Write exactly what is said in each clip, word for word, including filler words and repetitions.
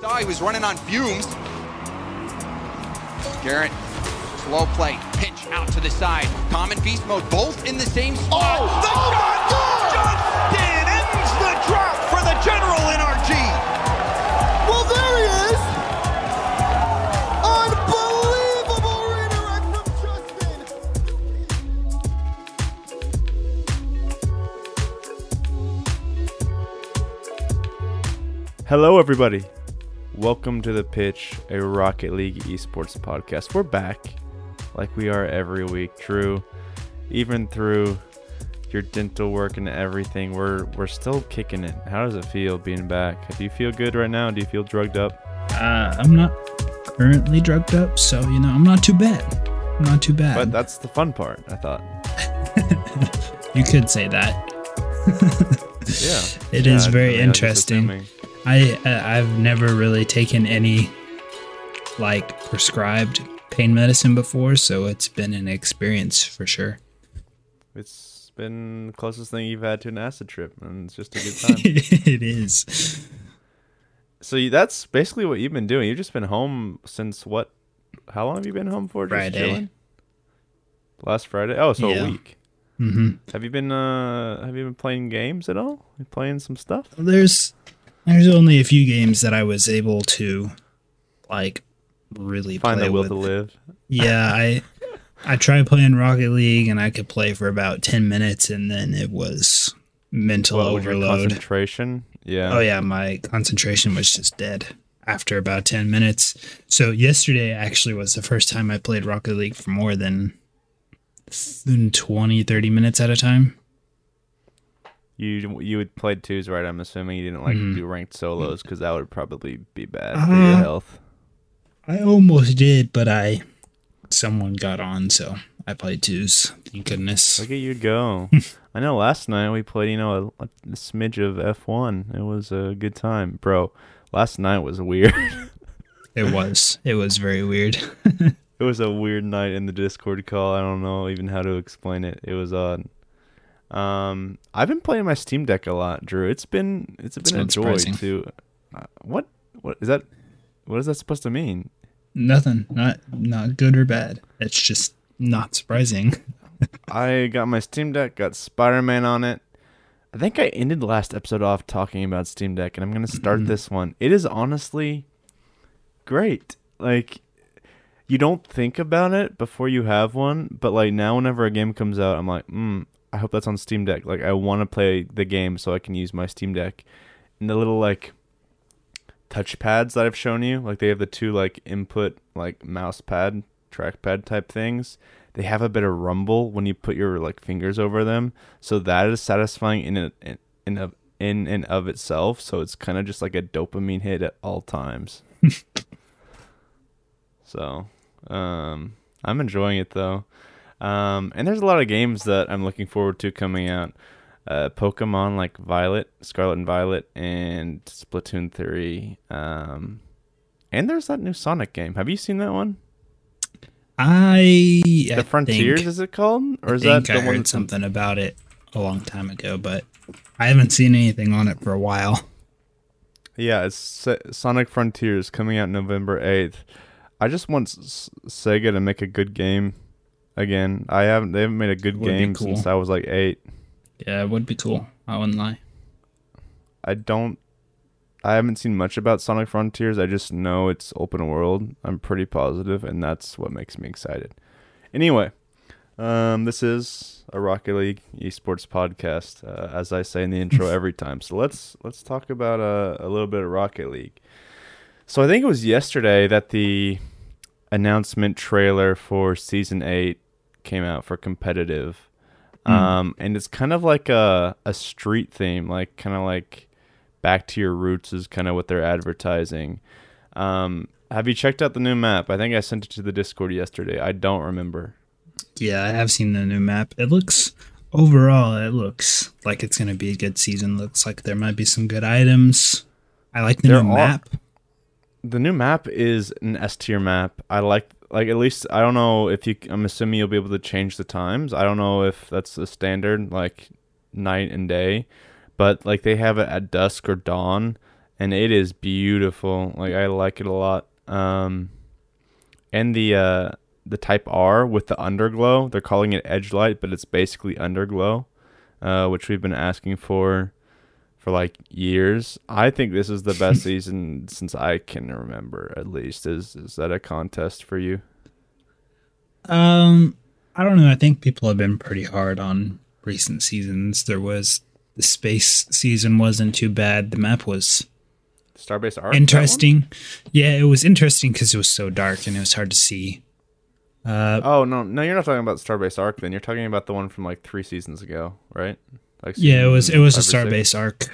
Saw he was running on fumes. Garrett, slow play, pinch out to the side. Common Beast Mode, both in the same spot. Oh, the oh shot! Justin ends the drop for the General N R G. Well, there he is. Unbelievable redirect from Justin. Hello, everybody. Welcome to The Pitch, a Rocket League esports podcast. We're back like we are every week. True, even through your dental work and everything, we're we're still kicking it. How does it feel being back? Do you feel good right now? Do you feel drugged up? Uh, I'm not currently drugged up, so, you know, I'm not too bad. I'm not too bad. But that's the fun part, I thought. You could say that. yeah. It yeah, is very yeah, interesting. I I've never really taken any like prescribed pain medicine before, so it's been an experience for sure. It's been the closest thing you've had to an acid trip, and it's just a good time. It is. So that's basically what you've been doing. You've just been home since what? How long have you been home for? Just Friday. Chilling? Last Friday. Oh, so yeah. A week. Mm-hmm. Have you been uh, Have you been playing games at all? You playing some stuff? There's. There's only a few games that I was able to, like, really find the will to live. Yeah, I I tried playing Rocket League, and I could play for about ten minutes, and then it was mental what, overload. Concentration, yeah. Oh yeah, my concentration was just dead after about ten minutes. So yesterday actually was the first time I played Rocket League for more than twenty, thirty minutes at a time. You you would play twos, right? I'm assuming you didn't like mm. do ranked solos because that would probably be bad uh, for your health. I almost did, but I someone got on, so I played twos. Thank goodness. Look at you go. I know last night we played, you know, a, a smidge of F one. It was a good time. Bro, last night was weird. It was. It was very weird. It was a weird night in the Discord call. I don't know even how to explain it. It was odd. Um, I've been playing my Steam Deck a lot, Drew. It's been it's been a joy to. Uh, what what is that? What is that supposed to mean? Nothing. Not not good or bad. It's just not surprising. I got my Steam Deck. Got Spider-Man on it. I think I ended last episode off talking about Steam Deck, and I'm gonna start mm-hmm. this one. It is honestly great. Like. You don't think about it before you have one, but like now, whenever a game comes out, I'm like, hmm. I hope that's on Steam Deck. Like, I want to play the game so I can use my Steam Deck. And the little, like, touch pads that I've shown you, like, they have the two, like, input, like, mouse pad, trackpad type things. They have a bit of rumble when you put your, like, fingers over them. So that is satisfying in a, in, in, a, in and of itself. So it's kind of just like a dopamine hit at all times. So, um, I'm enjoying it, though. Um, and there's a lot of games that I'm looking forward to coming out. Uh, Pokemon like Violet, Scarlet and Violet, and Splatoon three. Um, and there's that new Sonic game. Have you seen that one? I The Frontiers, is it called? Or is that the one? I heard something about it a long time ago, but I haven't seen anything on it for a while. Yeah, it's Sonic Frontiers coming out November eighth. I just want Sega to make a good game. Again, I haven't. They haven't made a good game cool. since I was like eight. Yeah, it would be cool. I wouldn't lie. I don't. I haven't seen much about Sonic Frontiers. I just know it's open world. I'm pretty positive, and that's what makes me excited. Anyway, um, this is a Rocket League esports podcast, uh, as I say in the intro every time. So let's let's talk about a, a little bit of Rocket League. So I think it was yesterday that the announcement trailer for season eight came out for competitive. Mm. Um, and it's kind of like a, a street theme, like kind of like back to your roots is kind of what they're advertising. Um, have you checked out the new map? I think I sent it to the Discord yesterday. I don't remember. Yeah, I have seen the new map. It looks overall, it looks like it's going to be a good season. Looks like there might be some good items. I like the they're new all- map. The new map is an S tier map. I like, like at least I don't know if you. I'm assuming you'll be able to change the times. I don't know if that's the standard, like night and day, but like they have it at dusk or dawn, and it is beautiful. Like, I like it a lot. Um, and the uh, the Type R with the underglow, they're calling it edge light, but it's basically underglow, uh, which we've been asking for for like years. I think this is the best season since I can remember. At least, is is that a contest for you? Um, I don't know. I think people have been pretty hard on recent seasons. There was the space season wasn't too bad. The map was Starbase Arc. Interesting. Yeah, it was interesting because it was so dark and it was hard to see. Uh, oh no, no, you're not talking about Starbase Arc. Then you're talking about the one from like three seasons ago, right? Like yeah, it was it was a Starbase Arc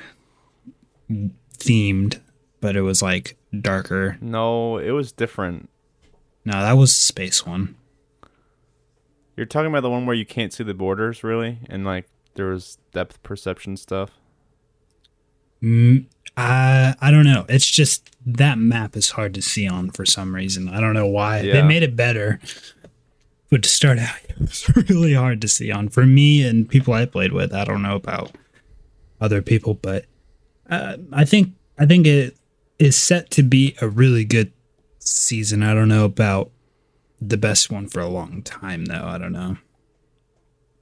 themed, but it was like darker. No, it was different. No, that was the space one. You're talking about the one where you can't see the borders, really? And, like, there was depth perception stuff? Mm, I, I don't know. It's just that map is hard to see on for some reason. I don't know why. Yeah. They made it better. But to start out, it was really hard to see on. For me and people I played with, I don't know about other people. But uh, I think I think it is set to be a really good season. I don't know about the best one for a long time, though. I don't know.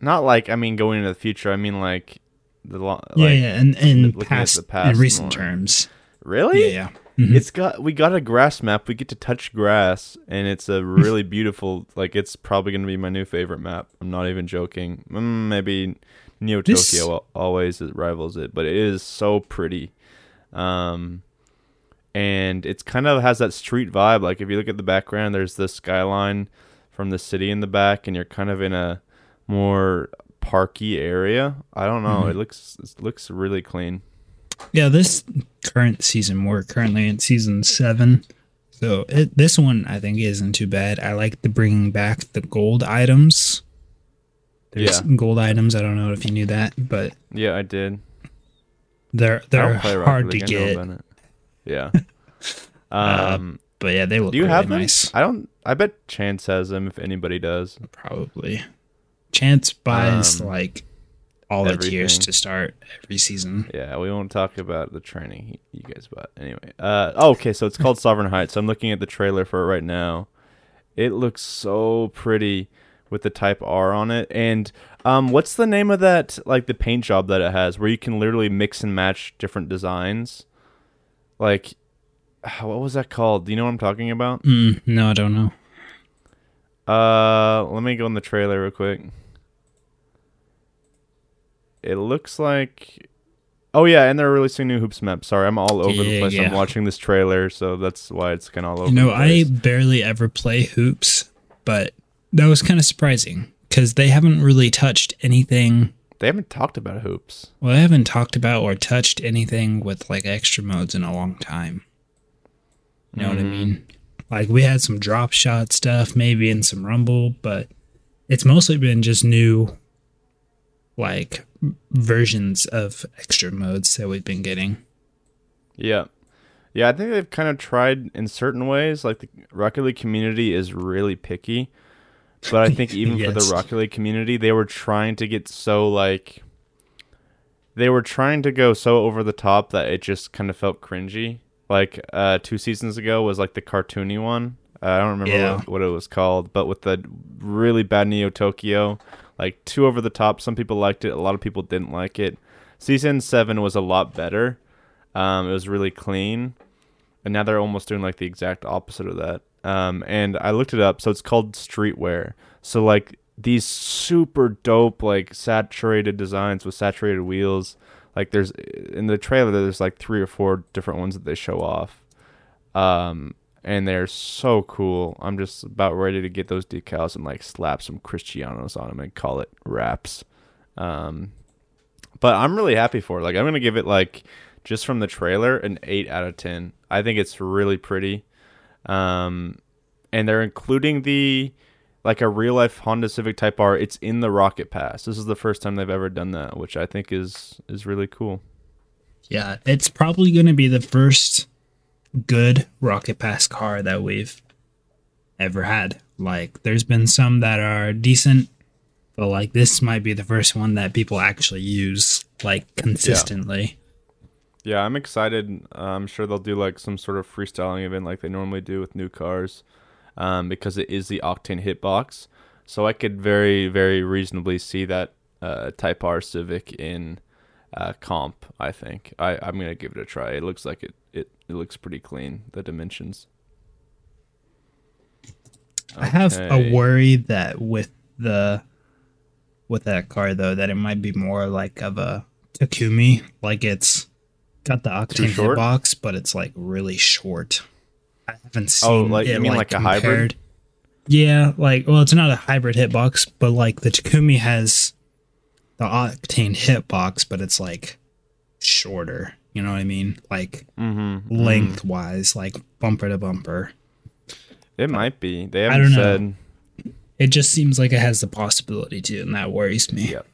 Not like, I mean, going into the future. I mean, like, the long. Yeah, like, yeah, and, and past, the past in recent more. terms. Really? Yeah, yeah. Mm-hmm. It's got, we got a grass map. We get to touch grass, and it's a really beautiful, like, it's probably going to be my new favorite map. I'm not even joking. Mm, maybe Neo this... Tokyo always rivals it, but it is so pretty. Um,. And it's kind of has that street vibe. Like, if you look at the background, there's the skyline from the city in the back, and you're kind of in a more parky area. I don't know. Mm-hmm. It looks it looks really clean. Yeah, this current season, we're currently in season seven. So it, this one, I think, isn't too bad. I like the bringing back the gold items. There's yeah. gold items. I don't know if you knew that, but... Yeah, I did. They're, they're hard to get. Yeah. Um, uh, but yeah, they look do you really have them? nice. I don't I bet Chance has them if anybody does. Probably. Chance buys um, like all everything. the tiers to start every season. Yeah, we won't talk about the training you guys bought. Anyway. Uh oh, okay, so it's called Sovereign Heights. I'm looking at the trailer for it right now. It looks so pretty with the Type R on it. And um what's the name of that, like the paint job that it has where you can literally mix and match different designs? Like, what was that called? Do you know what I'm talking about? Mm, no, I don't know. Uh, let me go in the trailer real quick. It looks like... Oh, yeah, and they're releasing new Hoops map. Sorry, I'm all over yeah, the place. Yeah. I'm watching this trailer, so that's why it's kind of all over you know, the place. No, I barely ever play Hoops, but that was kind of surprising, because they haven't really touched anything... They haven't talked about Hoops. Well, they haven't talked about or touched anything with, like, extra modes in a long time. You know mm-hmm. what I mean? Like, we had some drop shot stuff, maybe, and some Rumble, but it's mostly been just new, like, versions of extra modes that we've been getting. Yeah. Yeah, I think they've kind of tried in certain ways. Like, the Rocket League community is really picky. But I think even yes. for the Rocket League community, they were trying to get so, like... They were trying to go so over the top that it just kind of felt cringy. Like, uh, two seasons ago was, like, the cartoony one. Uh, I don't remember yeah. what, what it was called. But with the really bad Neo Tokyo, like, too over the top. Some people liked it. A lot of people didn't like it. Season seven was a lot better. Um, it was really clean. And now they're almost doing, like, the exact opposite of that. Um, and I looked it up. So it's called streetwear. So like these super dope, like saturated designs with saturated wheels. Like there's in the trailer, there's like three or four different ones that they show off. Um, and they're so cool. I'm just about ready to get those decals and like slap some Cristianos on them and call it wraps. Um, but I'm really happy for it. Like I'm going to give it like just from the trailer an eight out of ten. I think it's really pretty. Um, and they're including the, like a real life Honda Civic Type R. It's in the Rocket Pass. This is the first time they've ever done that, which I think is, is really cool. Yeah. It's probably going to be the first good Rocket Pass car that we've ever had. Like there's been some that are decent, but like this might be the first one that people actually use like consistently. Yeah. Yeah, I'm excited. Uh, I'm sure they'll do like some sort of freestyling event like they normally do with new cars, um, because it is the Octane hitbox. So I could very, very reasonably see that uh, Type R Civic in uh, comp, I think. I, I'm going to give it a try. It looks like it, it, it looks pretty clean, the dimensions. Okay. I have a worry that with the with that car, though, that it might be more like of a Takumi. Like it's... Got the Octane hitbox, but it's like really short. I haven't seen. Oh, like it, you mean like, like a compared. hybrid? Yeah, like well, it's not a hybrid hitbox, but like the Takumi has the Octane hitbox, but it's like shorter. You know what I mean? Like mm-hmm. lengthwise, mm-hmm. like bumper to bumper. It but might be. They haven't I don't said. Know. It just seems like it has the possibility to, and that worries me. Yep.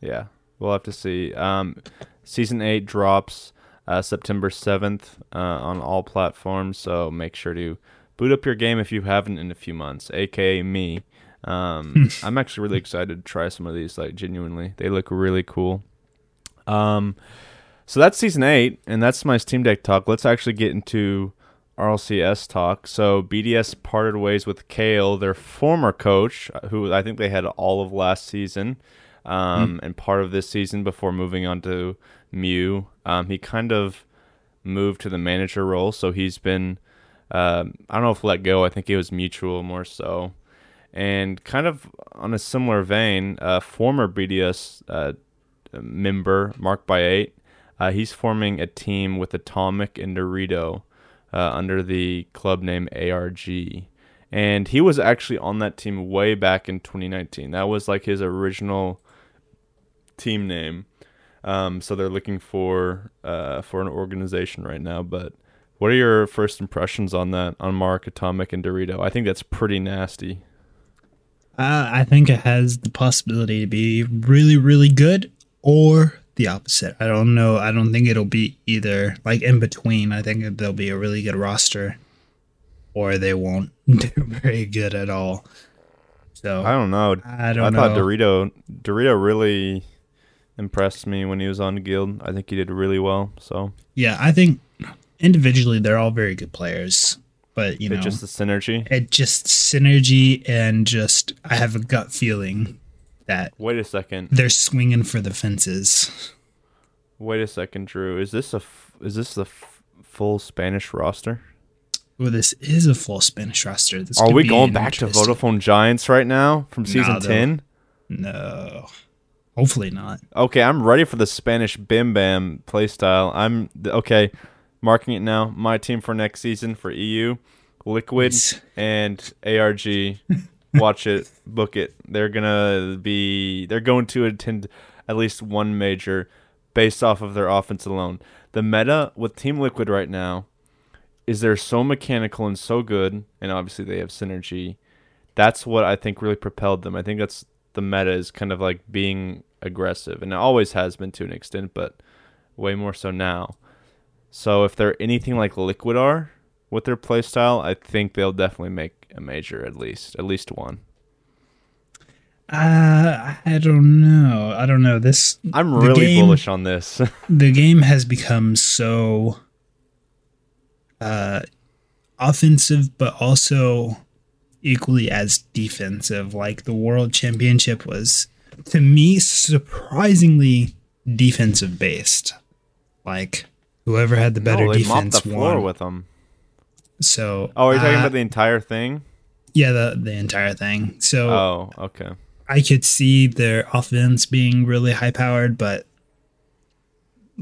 Yeah, we'll have to see. Um. Season eight drops uh, September seventh uh, on all platforms, so make sure to boot up your game if you haven't in a few months, a k a me. Um, I'm actually really excited to try some of these, like genuinely. They look really cool. Um, so that's Season eight, and that's my Steam Deck talk. Let's actually get into R L C S talk. So B D S parted ways with Kale, their former coach, who I think they had all of last season. Um, mm. and part of this season before moving on to Mew. Um, he kind of moved to the manager role, so he's been, um, I don't know if let go, I think it was mutual more so. And kind of on a similar vein, uh, former B D S uh, member, Mark Byate, uh, he's forming a team with Atomic and Dorito uh, under the club name A R G. And he was actually on that team way back in twenty nineteen. That was like his original team name, um so they're looking for uh for an organization right now. But what are your first impressions on that, on Mark, Atomic, and Dorito? I think that's pretty nasty. uh, I think it has the possibility to be really, really good, or the opposite. I don't know. I don't think it'll be either, like in between. I think there'll be a really good roster, or they won't do very good at all. So I don't know. I don't know. I thought know. Dorito Dorito really impressed me when he was on Guild. I think he did really well. So yeah, I think individually they're all very good players, but you know, just the synergy. It just synergy and just I have a gut feeling that wait a second, they're swinging for the fences. Wait a second, Drew. Is this a is this the f- full Spanish roster? Well, this is a full Spanish roster. This Are we going back to Vodafone Giants right now from season ten? No. Hopefully not. Okay, I'm ready for the Spanish Bim Bam playstyle. I'm okay, marking it now. My team for next season for E U, Liquid and A R G. Watch it, book it. They're gonna be they're going to attend at least one major based off of their offense alone. The meta with Team Liquid right now is they're so mechanical and so good, and obviously they have synergy. That's what I think really propelled them. I think that's the meta, is kind of like being aggressive, and it always has been to an extent, but way more so now. So if they're anything like Liquid are with their playstyle, I think they'll definitely make a major, at least at least one. Uh, I don't know. I don't know. This I'm really game, bullish on this. The game has become so... Uh, offensive, but also equally as defensive. Like the World Championship was, to me, surprisingly defensive based. Like whoever had the better no, they defense mopped the floor won. With them. So, oh, are you talking uh, about the entire thing? Yeah, the the entire thing. So, oh, okay. I could see their offense being really high powered, but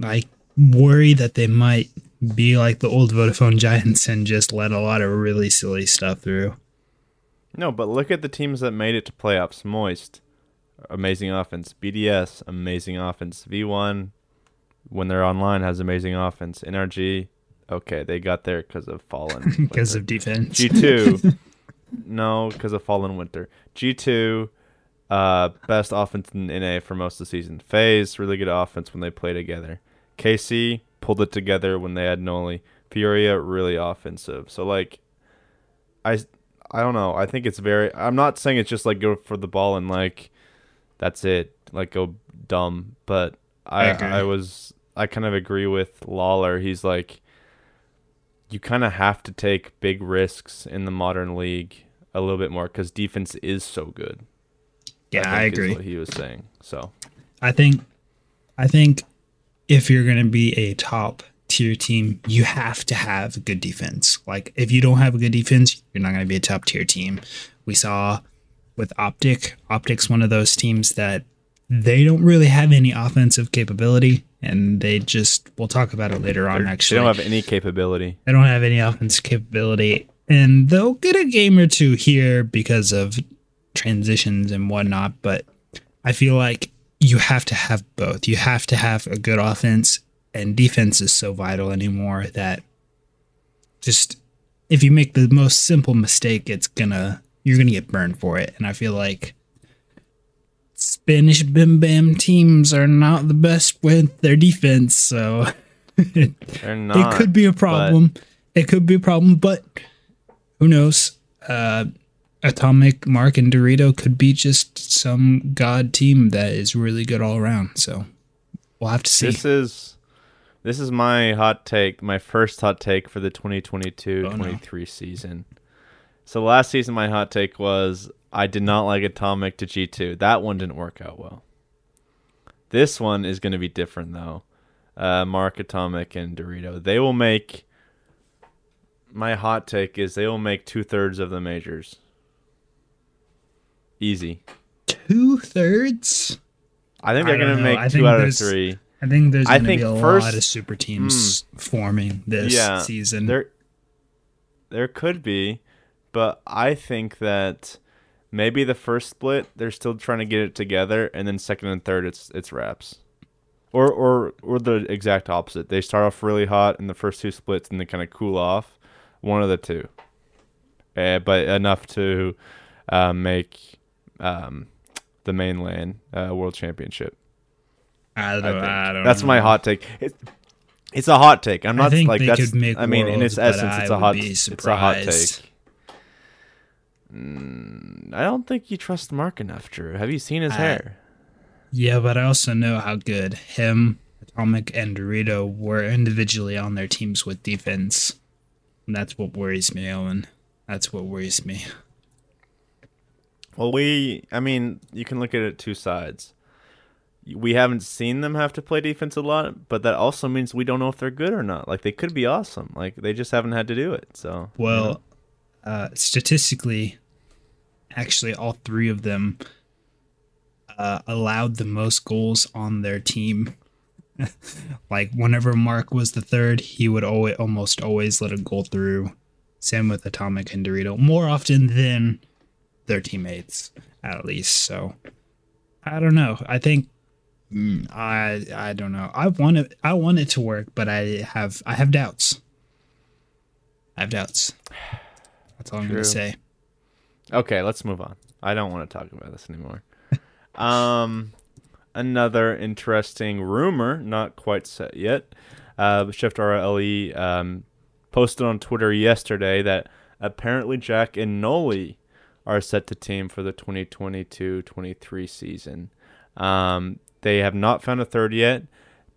I worry that they might be like the old Vodafone Giants and just let a lot of really silly stuff through. No, but look at the teams that made it to playoffs. Moist, amazing offense. B D S, amazing offense. V one, when they're online, has amazing offense. N R G, okay, they got there because of Fallen. Because of defense. G two, no, because of Fallen Winter. G two, uh, best offense in N A for most of the season. FaZe, really good offense when they play together. K C, pulled it together when they had Noli. Furia, really offensive. So, like, I, I don't know. I think it's very... I'm not saying it's just, like, go for the ball and, like, that's it. Like, go dumb. But I, okay. I was I kind of agree with Lawler. He's like, you kind of have to take big risks in the modern league a little bit more because defense is so good. Yeah, I, I agree. Is what he was saying. So, I think, I think, if you're going to be a top tier team, you have to have a good defense. Like, if you don't have a good defense, you're not going to be a top tier team. We saw with OpTic. OpTic's one of those teams that they don't really have any offensive capability, and they just, we'll talk about it later on. They're, actually, they don't have any capability. They don't have any offensive capability, and they'll get a game or two here because of transitions and whatnot. But I feel like you have to have both. You have to have a good offense, and defense is so vital anymore that just if you make the most simple mistake, it's gonna you're gonna get burned for it. And I feel like Spanish Bim Bam teams are not the best with their defense, so they're not. It could be a problem. But... It could be a problem, but who knows? Uh, Atomic, Mark, and Dorito could be just some god team that is really good all around. So we'll have to see. This is this is my hot take, my first hot take for the twenty twenty-two twenty-three oh, no. season. So last season, my hot take was I did not like Atomic to G two. That one didn't work out well. This one is going to be different, though. Uh, Mark, Atomic, and Dorito. They will make... My hot take is they will make two-thirds of the majors. Easy. Two-thirds? I think they're going to make two out of three. I think there's going to be a lot of super teams mm, forming this yeah, season. There, there could be, but I think that... Maybe the first split, they're still trying to get it together, and then second and third, it's it's wraps. Or or or the exact opposite. They start off really hot in the first two splits, and they kind of cool off. One of the two. Uh, but enough to uh, make um, the mainland uh, world championship. I don't, I think. I don't That's know. my hot take. It's, it's a hot take. I'm not I like that's. Make I mean, worlds, in its essence, it's a hot. It's a hot take. Mm, I don't think you trust Mark enough, Drew. Have you seen his I, hair? Yeah, but I also know how good him, Atomic, and Dorito were individually on their teams with defense. And that's what worries me, Owen. That's what worries me. Well, we, I mean, you can look at it two sides. We haven't seen them have to play defense a lot, but that also means we don't know if they're good or not. Like, they could be awesome. Like, they just haven't had to do it. So, well, you know. Uh, statistically, actually, all three of them uh, allowed the most goals on their team. Like, whenever Mark was the third, he would always, almost always let a goal through. Same with Atomic and Dorito, more often than their teammates, at least. So, I don't know. I think mm, I I don't know. I want it. I want it to work, but I have I have doubts. I have doubts. That's all I'm going to say. Okay, let's move on. I don't want to talk about this anymore. um, another interesting rumor, not quite set yet. Uh, Shift R L E um, posted on Twitter yesterday that apparently Jack and Noli are set to team for the twenty twenty-two twenty-three season. Um, they have not found a third yet,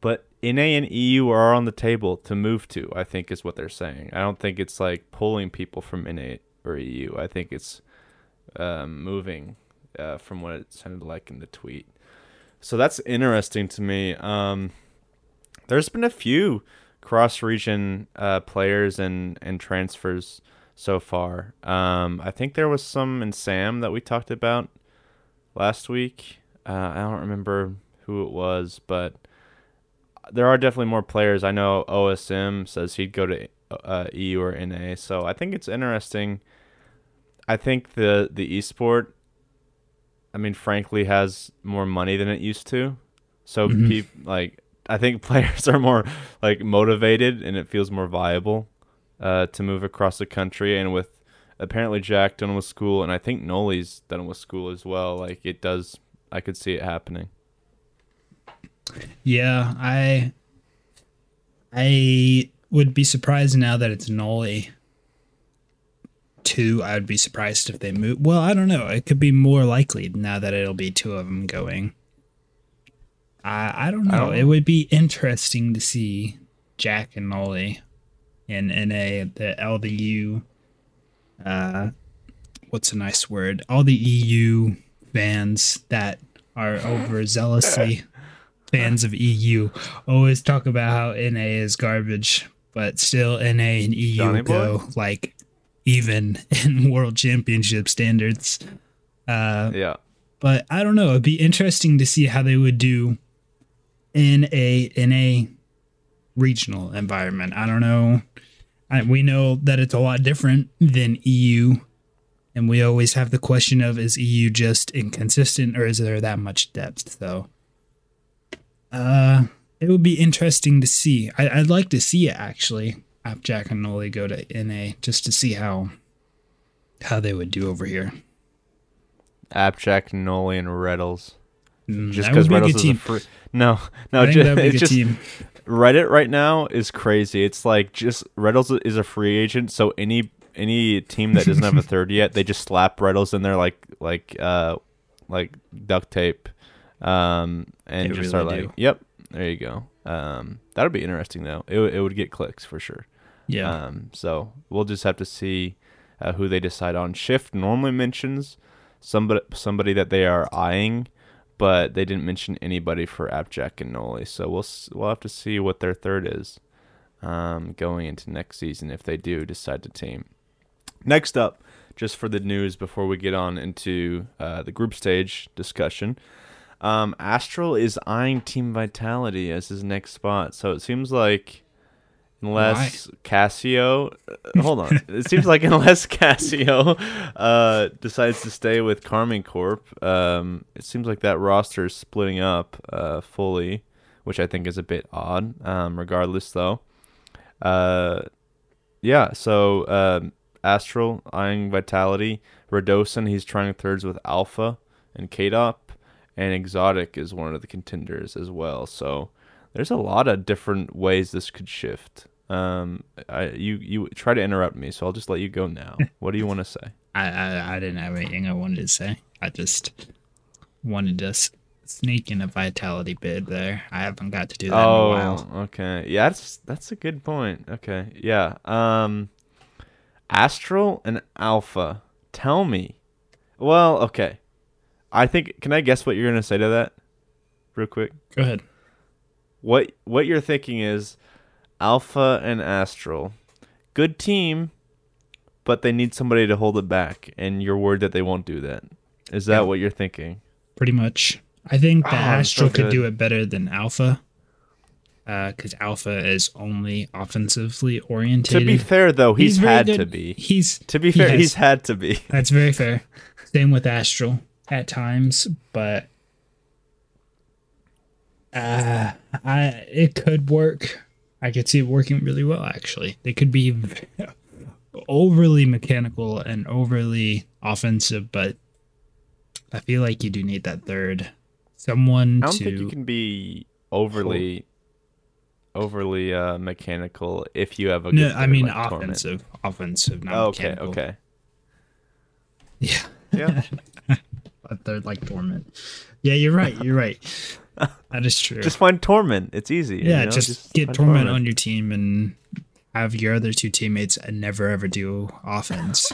but N A and E U are on the table to move to, I think is what they're saying. I don't think it's like pulling people from N A or E U. I think it's um, moving uh, from what it sounded like in the tweet. So that's interesting to me. Um, there's been a few cross-region uh, players and, and transfers so far. Um, I think there was some in Sam that we talked about last week. Uh, I don't remember who it was, but... There are definitely more players. I know O S M says he'd go to uh, E U or N A, so I think it's interesting. I think the the esport, I mean, frankly, has more money than it used to. So, mm-hmm. pe- like, I think players are more like motivated, and it feels more viable uh, to move across the country. And with apparently Jack done with school, and I think Noli's done with school as well. Like, it does, I could see it happening. Yeah, I I would be surprised now that it's Noli two. I would be surprised if they move. Well, I don't know. It could be more likely now that it'll be two of them going. I, I don't know. I don't... It would be interesting to see Jack and Noli in N A, the L D U, uh, what's a nice word? All the E U fans that are overzealously fans of E U always talk about how N A is garbage, but still N A and E U Johnny go boy. Like even in world championship standards. Uh, yeah. But I don't know. It'd be interesting to see how they would do in a in a regional environment. I don't know. I, we know that it's a lot different than E U, and we always have the question of, is E U just inconsistent, or is there that much depth? So, uh, it would be interesting to see. I, I'd like to see it actually. Have Jack and Noli go to N A just to see how how they would do over here. Apjack, Noli, and Riddles. Just because be Riddles a is a free... No, no, just, it's just... Team. Reddit right now is crazy. It's like just... Riddles is a free agent, so any any team that doesn't have a third yet, they just slap Riddles in there like like uh, like duct tape. Um, and they just really are like, do. Yep, there you go. Um, that would be interesting, though. It, it would get clicks for sure. Yeah. Um, so we'll just have to see uh, who they decide on. Shift normally mentions... Somebody, somebody that they are eyeing, but they didn't mention anybody for Apjack and Noli. So we'll we'll have to see what their third is um, going into next season if they do decide to team. Next up, just for the news before we get on into uh, the group stage discussion, um, Astral is eyeing Team Vitality as his next spot. So it seems like unless Why? Casio, uh, hold on. It seems like unless Casio uh, decides to stay with Karmine Corp, um, it seems like that roster is splitting up uh, fully, which I think is a bit odd. Um, regardless, though, uh, yeah. So um, Astral eyeing Vitality, Rodosin. He's trying thirds with Alpha and KDop, and Exotic is one of the contenders as well. So there's a lot of different ways this could shift. Um, I, you you try to interrupt me, so I'll just let you go now. What do you want to say? I, I I didn't have anything I wanted to say. I just wanted to sneak in a Vitality bid there. I haven't got to do that oh, in a while. Oh, okay. Yeah, that's that's a good point. Okay, yeah. Um, Astral and Alpha. Tell me. Well, okay. I think. Can I guess what you're gonna say to that, real quick? Go ahead. What what you're thinking is Alpha and Astral, good team, but they need somebody to hold it back, and you're worried that they won't do that. Is that yeah. what you're thinking? Pretty much. I think that oh, Astral so could do it better than Alpha, because uh, Alpha is only offensively oriented. To be fair, though, he's, he's had to be. He's to be fair, he has, he's had to be. That's very fair. Same with Astral at times, but. Uh, I it could work. I could see it working really well, actually. They could be overly mechanical and overly offensive, but I feel like you do need that third. Someone to... I don't to... think you can be overly overly uh, mechanical if you have a good... No, I mean like offensive. Torment. Offensive, not oh, okay, mechanical. Okay, okay. Yeah. Yeah. A third like Torment. Yeah, you're right. You're right. That is true. Just find Torment. It's easy. Yeah, you know? just, just get Torment, Torment on your team and have your other two teammates and never ever do offense.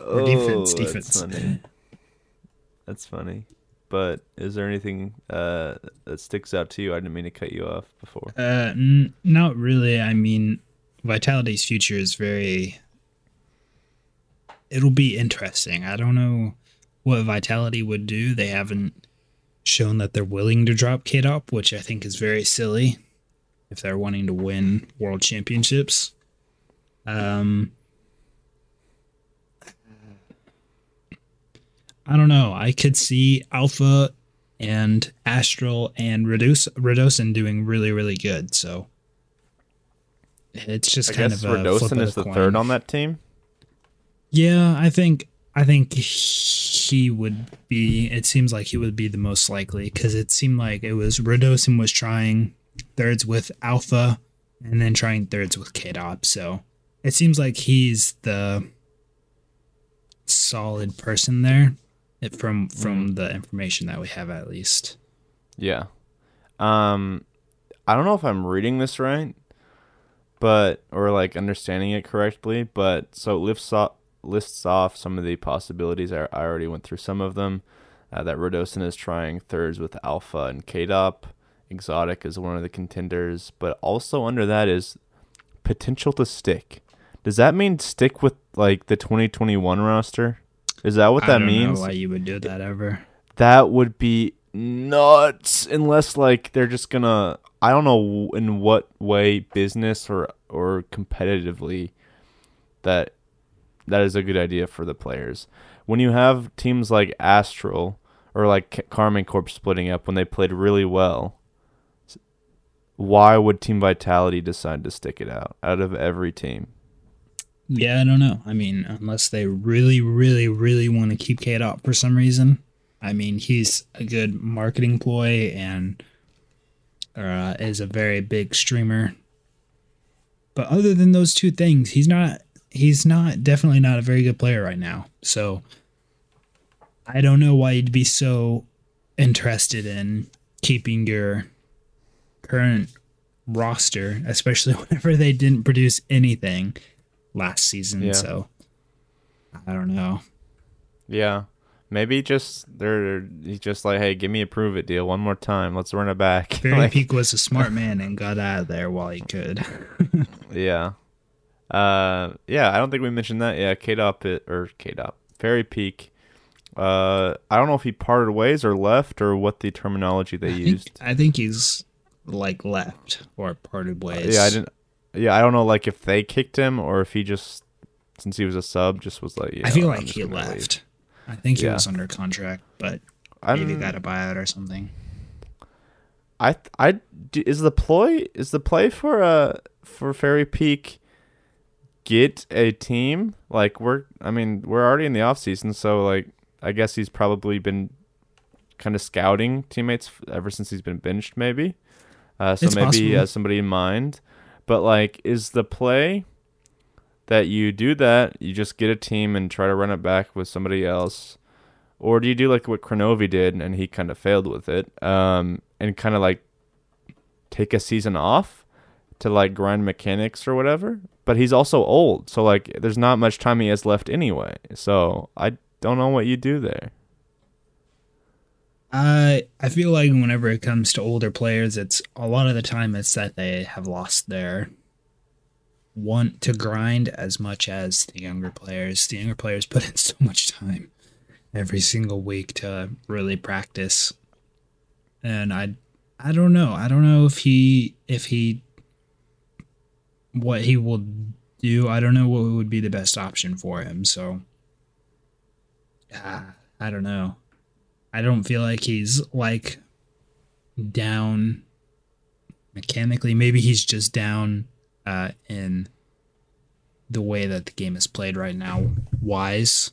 Or defense, defense. That's funny. That's funny. But is there anything uh, that sticks out to you? I didn't mean to cut you off before. Uh, n- not really. I mean, Vitality's future is very... It'll be interesting. I don't know what Vitality would do. They haven't shown that they're willing to drop KDop, which I think is very silly if they're wanting to win world championships. Um, I don't know. I could see Alpha and Astral and Reduce Rodosin doing really, really good. So it's just I kind guess of a Rodosin flip of the is the coin. Third on that team. Yeah, I think I think he would be. It seems like he would be the most likely because it seemed like it was Rodosin was trying thirds with Alpha and then trying thirds with KDop. So it seems like he's the solid person there, it, from from mm. the information that we have at least. Yeah. Um, I don't know if I'm reading this right, but or like understanding it correctly, but so it lifts off, lists off some of the possibilities. I, I already went through some of them. Uh, that Rodosin is trying thirds with Alpha and KDop. Exotic is one of the contenders, but also under that is potential to stick. Does that mean stick with like the twenty twenty-one roster? Is that what I that don't means? Know why you would do that ever? That would be nuts, unless like they're just gonna. I don't know in what way, business or or competitively, that that is a good idea for the players. When you have teams like Astral or like Karmine Corp splitting up when they played really well, why would Team Vitality decide to stick it out out of every team? Yeah, I don't know. I mean, unless they really, really, really want to keep KDop for some reason. I mean, he's a good marketing ploy and uh, is a very big streamer. But other than those two things, he's not. He's not definitely not a very good player right now. So I don't know why you'd be so interested in keeping your current roster, especially whenever they didn't produce anything last season. Yeah. So I don't know. Yeah. Maybe just they're he's just like, hey, give me a prove it deal one more time. Let's run it back. Barry like, Peak was a smart man and got out of there while he could. Yeah. Uh, yeah, I don't think we mentioned that. Yeah, KDop it, or KDop. Fairy Peak. Uh, I don't know if he parted ways or left or what the terminology they I used. Think, I think he's like left or parted ways. Uh, yeah, I didn't. Yeah, I don't know, like if they kicked him or if he just, since he was a sub, just was like. Yeah, I feel I'm like he left. Leave. I think he yeah. was under contract, but maybe I'm, got a buyout or something. I I is the ploy is the play for uh for Fairy Peak. Get a team like we're I mean we're already in the off season, so like I guess he's probably been kind of scouting teammates ever since he's been benched, maybe uh so it's maybe possible. He has somebody in mind, but like is the play that you do that, you just get a team and try to run it back with somebody else, or do you do like what Kronovi did and he kind of failed with it um and kind of like take a season off to like grind mechanics or whatever, but he's also old, so like there's not much time he has left anyway, so I don't know what you do there. I uh, I feel like whenever it comes to older players, it's a lot of the time it's that they have lost their want to grind as much as the younger players. The younger players put in so much time every single week to really practice, and I I don't know I don't know if he if he what he will do. I don't know what would be the best option for him. So, uh, I don't know. I don't feel like he's like down mechanically. Maybe he's just down uh, in the way that the game is played right now. Wise.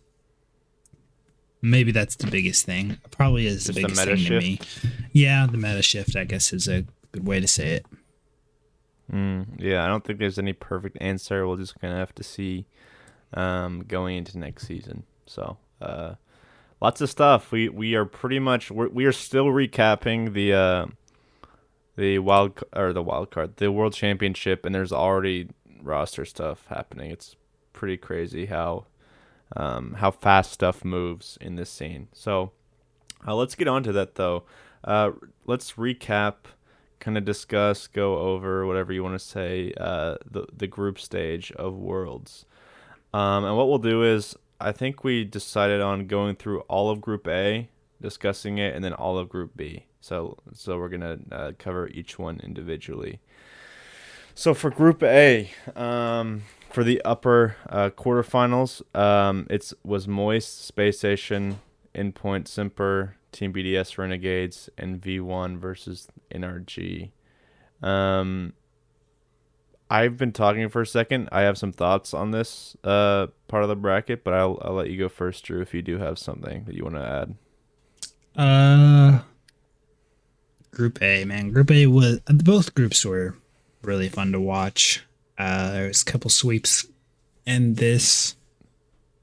Maybe that's the biggest thing. It probably is the just biggest the thing shift. To me. Yeah, the meta shift, I guess, is a good way to say it. Mm, yeah, I don't think there's any perfect answer. We'll just kind of have to see um, going into next season. So, uh, lots of stuff. We we are pretty much we're, we are still recapping the uh, the wild or the wild card, the World Championship, and there's already roster stuff happening. It's pretty crazy how um, how fast stuff moves in this scene. So, uh, let's get on to that though. Uh, let's recap. Kind of discuss, go over, whatever you want to say, uh, the the group stage of Worlds. Um, and what we'll do is, I think we decided on going through all of Group A, discussing it, and then all of Group B. So so we're going to uh, cover each one individually. So for Group A, um, for the upper uh, quarterfinals, um, it was Moist, Space Station, Endpoint, Simper, Team B D S, Renegades, and V one versus N R G. Um, I've been talking for a second. I have some thoughts on this uh, part of the bracket, but I'll, I'll let you go first, Drew, if you do have something that you want to add. Uh, Group A, man. Group A was... Both groups were really fun to watch. Uh, there was a couple sweeps in this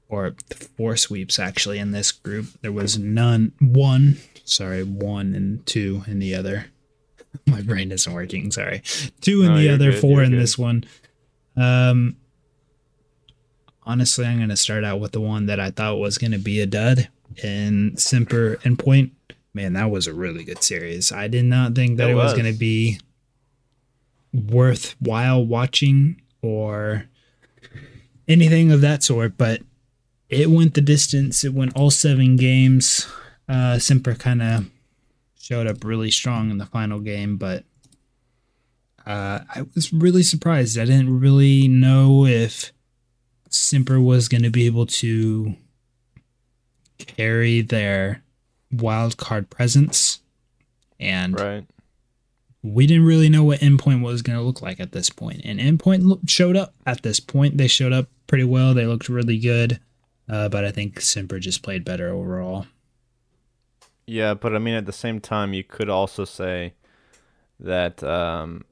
or four sweeps actually in this group. There was none, one, sorry, one and two in the other. My brain isn't working, sorry. Two in no, the other, good, four in good. This one. Um, honestly, I'm going to start out with the one that I thought was going to be a dud in Simper Endpoint. Man, that was a really good series. I did not think that it, it was, was going to be worthwhile watching or anything of that sort, but it went the distance. It went all seven games. Uh, Simper kind of showed up really strong in the final game, but uh, I was really surprised. I didn't really know if Simper was going to be able to carry their wild card presence, and right. we didn't really know what Endpoint was going to look like at this point. And Endpoint lo- showed up at this point. They showed up pretty well. They looked really good, uh, but I think Simper just played better overall. Yeah, but I mean, at the same time, you could also say that um,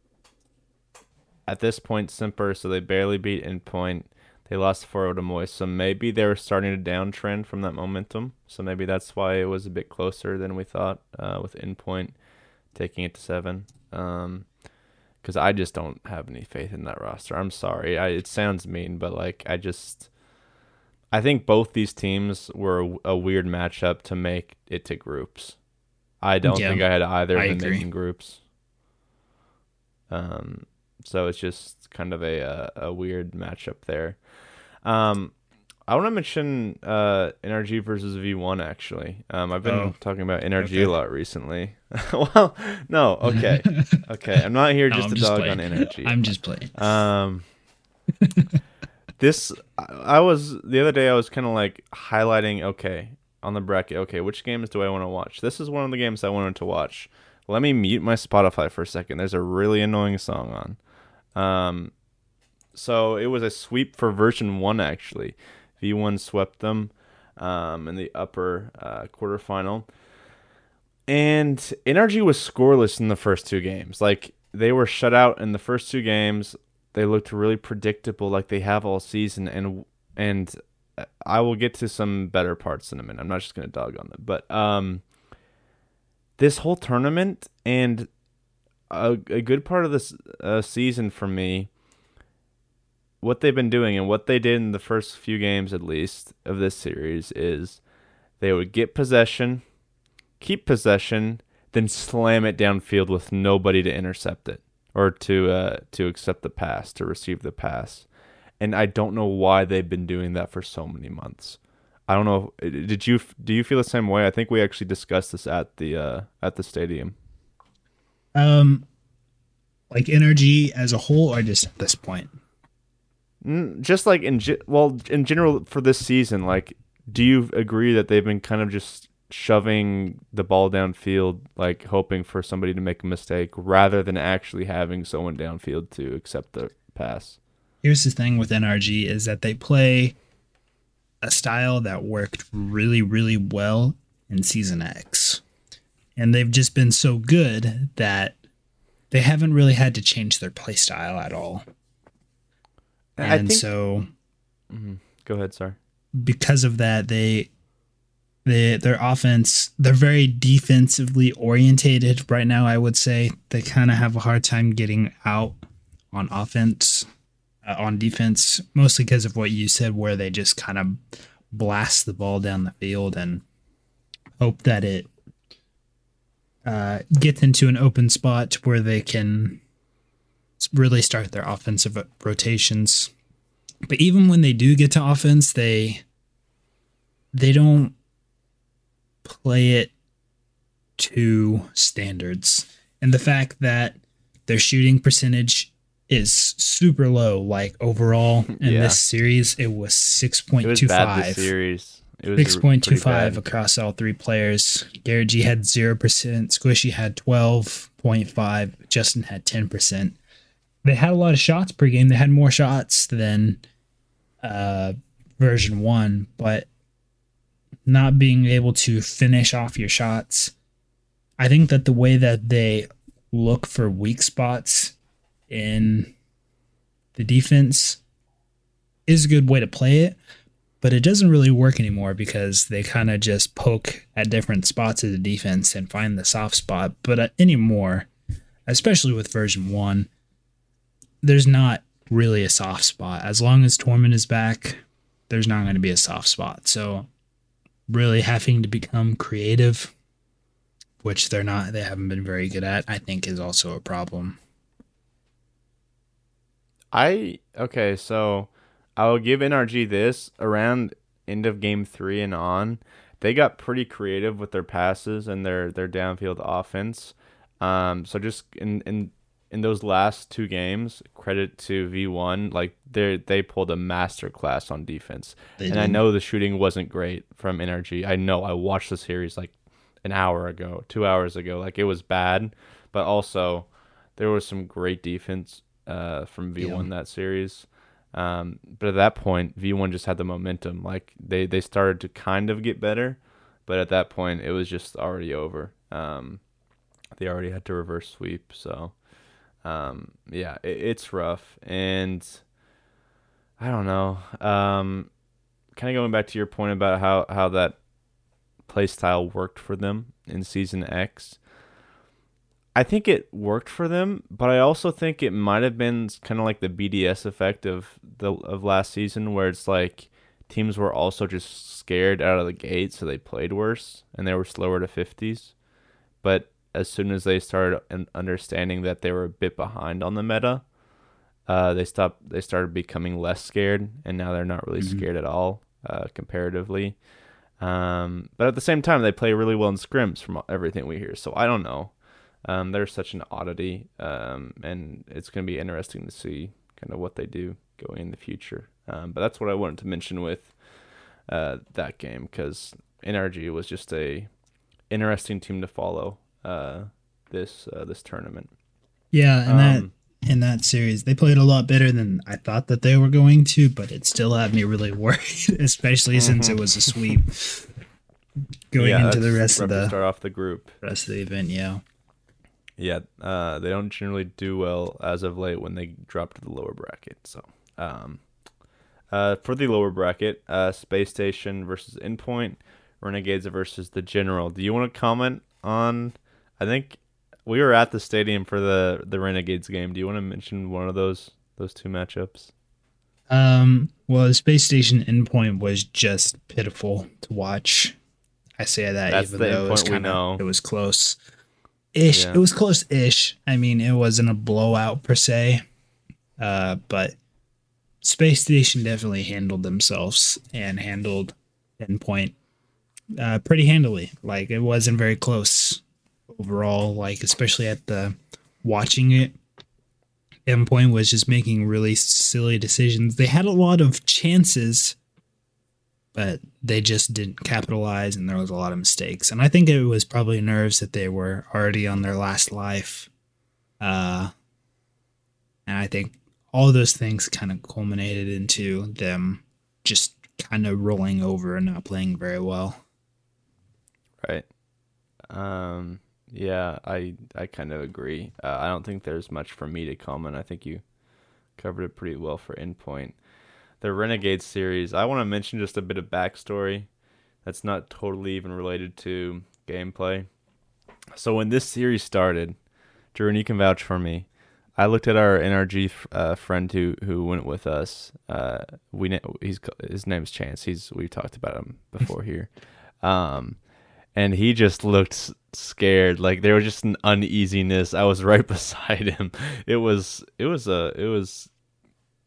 at this point, Simper, so they barely beat Endpoint. They lost four oh to Moist, so maybe they were starting a downtrend from that momentum. So maybe that's why it was a bit closer than we thought uh, with Endpoint taking it to seven. Um, because I just don't have any faith in that roster. I'm sorry. I, it sounds mean, but like I just... I think both these teams were a, a weird matchup to make it to groups. I don't yeah, think I had either of them making groups. Um, so it's just kind of a, a, a weird matchup there. Um, I want to mention uh, N R G versus V one, actually. Um, I've been oh. talking about N R G okay. a lot recently. well, no, okay. Okay, I'm not here no, just I'm to just dog playing. on N R G. I'm just playing. Um, this, I was, the other day I was kind of like highlighting, okay, on the bracket, okay, which games do I want to watch? This is one of the games I wanted to watch. Let me mute my Spotify for a second. There's a really annoying song on. Um, so it was a sweep for version one, actually. V one swept them um, in the upper uh, quarterfinal. And N R G was scoreless in the first two games. Like, they were shut out in the first two games. They looked really predictable, like they have all season. And and I will get to some better parts in a minute. I'm not just going to dog on them. But um, this whole tournament and a, a good part of this uh, season for me, what they've been doing and what they did in the first few games, at least, of this series is they would get possession, keep possession, then slam it downfield with nobody to intercept it or to uh, to accept the pass, to receive the pass. And I don't know why they've been doing that for so many months. I don't know. Did you do you feel the same way? I think we actually discussed this at the uh, at the stadium. Um, like N R G as a whole, or just at this point? Just like in well in general for this season, like, do you agree that they've been kind of just shoving the ball downfield, like hoping for somebody to make a mistake rather than actually having someone downfield to accept the pass? Here's the thing with N R G is that they play a style that worked really, really well in Season X, and they've just been so good that they haven't really had to change their play style at all. And I think, so, mm-hmm. Go ahead, sorry. Because of that, they, they, their offense, they're very defensively orientated right now. I would say they kind of have a hard time getting out on offense, uh, on defense, mostly because of what you said, where they just kind of blast the ball down the field and hope that it uh, gets into an open spot where they can really start their offensive rotations. But even when they do get to offense, they they don't play it to standards. And the fact that their shooting percentage is super low, like overall in yeah. this series, it was six point two five. It was bad this series. It was six point two five across all three players. Garrett G had zero percent, Squishy had twelve point five, Justin had ten percent. They had a lot of shots per game. They had more shots than uh, version one, but not being able to finish off your shots. I think that the way that they look for weak spots in the defense is a good way to play it, but it doesn't really work anymore because they kind of just poke at different spots of the defense and find the soft spot. But anymore, especially with version one, there's not really a soft spot. As long as Torment is back, there's not going to be a soft spot. So really having to become creative, which they're not, they haven't been very good at, I think is also a problem. I, okay, so I'll give N R G this. Around end of game three and on, they got pretty creative with their passes and their, their downfield offense. Um, so just in, in, in those last two games, credit to V one, like they they pulled a masterclass on defense. They and did. I know the shooting wasn't great from N R G. I know, I watched the series like an hour ago, two hours ago. Like it was bad, but also there was some great defense uh, from V one yeah. that series. Um, but at that point, V one just had the momentum. Like they, they started to kind of get better, but at that point it was just already over. Um, they already had to reverse sweep, so. Um, yeah, it, it's rough. And I don't know, um, kind of going back to your point about how, how that playstyle worked for them in Season X. I think it worked for them, but I also think it might have been kind of like the B D S effect of the of last season, where it's like teams were also just scared out of the gate, so they played worse and they were slower to fifties. But as soon as they started understanding that they were a bit behind on the meta, uh, they stopped. They started becoming less scared, and now they're not really mm-hmm. scared at all, uh, comparatively. Um, but at the same time, they play really well in scrims, from everything we hear. So I don't know. Um, they're such an oddity, um, and it's going to be interesting to see kind of what they do going in the future. Um, but that's what I wanted to mention with uh, that game, because N R G was just a interesting team to follow. Uh, this uh, this tournament. Yeah, and um, that in that series, they played a lot better than I thought that they were going to, but it still had me really worried, especially mm-hmm. since it was a sweep going yeah, into the rest of the start off the group, rest of the event. Yeah, yeah. Uh, they don't generally do well as of late when they drop to the lower bracket. So, um, uh, for the lower bracket, uh, Space Station versus Endpoint, Renegades versus the General. Do you want to comment on? I think we were at the stadium for the, the Renegades game. Do you want to mention one of those those two matchups? Um, well, the Space Station Endpoint was just pitiful to watch. I say that That's even though it was kind of it was close ish. Yeah. It was close ish. I mean, it wasn't a blowout per se, uh, but Space Station definitely handled themselves and handled Endpoint uh, pretty handily. Like it wasn't very close. Overall, like especially at the watching it, Endpoint was just making really silly decisions. They had a lot of chances, but they just didn't capitalize, and there was a lot of mistakes. And I think it was probably nerves that they were already on their last life. Uh, and I think all those things kind of culminated into them just kind of rolling over and not playing very well. Right. Um. Yeah, I, I kind of agree. Uh, I don't think there's much for me to comment. I think you covered it pretty well for Endpoint. The Renegade series, I want to mention just a bit of backstory that's not totally even related to gameplay. So when this series started, Drew, and you can vouch for me, I looked at our N R G uh, friend who who went with us. Uh, we he's his name's Chance. He's we've talked about him before here. Um, and he just looked scared. Like there was just an uneasiness. I was right beside him. It was it was a it was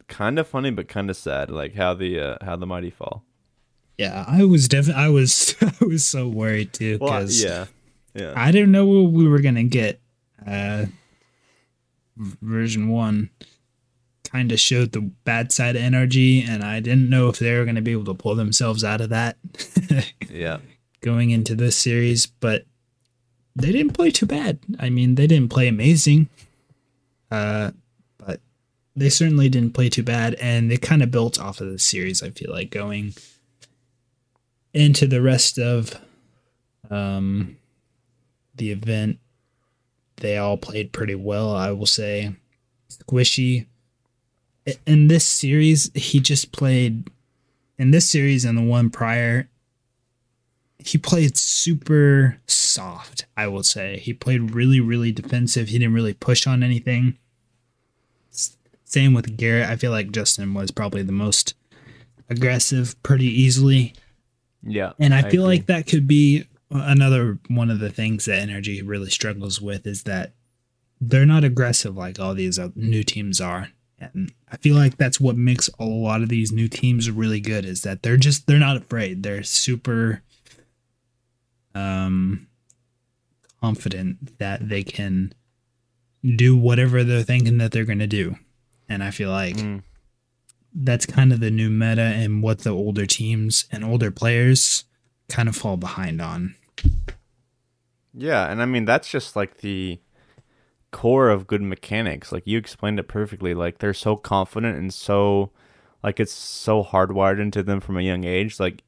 kind of funny but kind of sad, like how the uh, how the mighty fall. Yeah, I was definitely I was I was so worried too, because well, yeah, yeah. I didn't know what we were gonna get. Uh, version one kind of showed the bad side of N R G, and I didn't know if they were gonna be able to pull themselves out of that. yeah, going into this series, but. They didn't play too bad. I mean, they didn't play amazing, uh, but they certainly didn't play too bad, and they kind of built off of the series, I feel like, going into the rest of um, the event. They all played pretty well, I will say. Squishy, in this series, he just played in this series and the one prior, he played super soft, I will say. He played really, really defensive. He didn't really push on anything. Same with Garrett. I feel like Justin was probably the most aggressive pretty easily. Yeah. And I, I feel agree. like that could be another one of the things that N R G really struggles with, is that they're not aggressive like all these new teams are. And I feel like that's what makes a lot of these new teams really good, is that they're just, they're not afraid. They're super um, confident that they can do whatever they're thinking that they're going to do. And I feel like mm. that's kind of the new meta and what the older teams and older players kind of fall behind on. Yeah. And I mean, that's just like the core of good mechanics. Like, you explained it perfectly. Like, they're so confident and so, like, it's so hardwired into them from a young age. Like,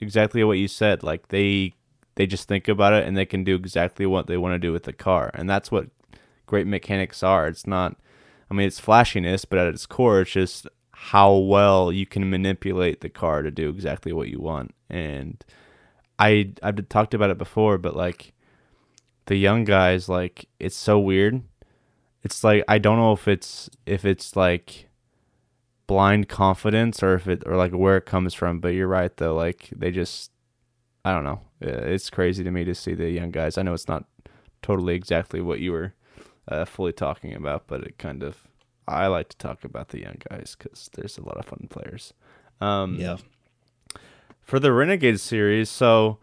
exactly what you said. Like, they they just think about it and they can do exactly what they want to do with the car. And that's what great mechanics are. It's not, I mean, it's flashiness, but at its core, it's just how well you can manipulate the car to do exactly what you want. And I I've talked about it before, but like, the young guys, like, it's so weird. It's like, I don't know if it's if it's like blind confidence or if it or like where it comes from. But you're right though. Like, they just, I don't know. It's crazy to me to see the young guys. I know it's not totally exactly what you were uh, fully talking about, but it kind of. I like to talk about the young guys because there's a lot of fun players. Um, yeah. For the Renegades series, so.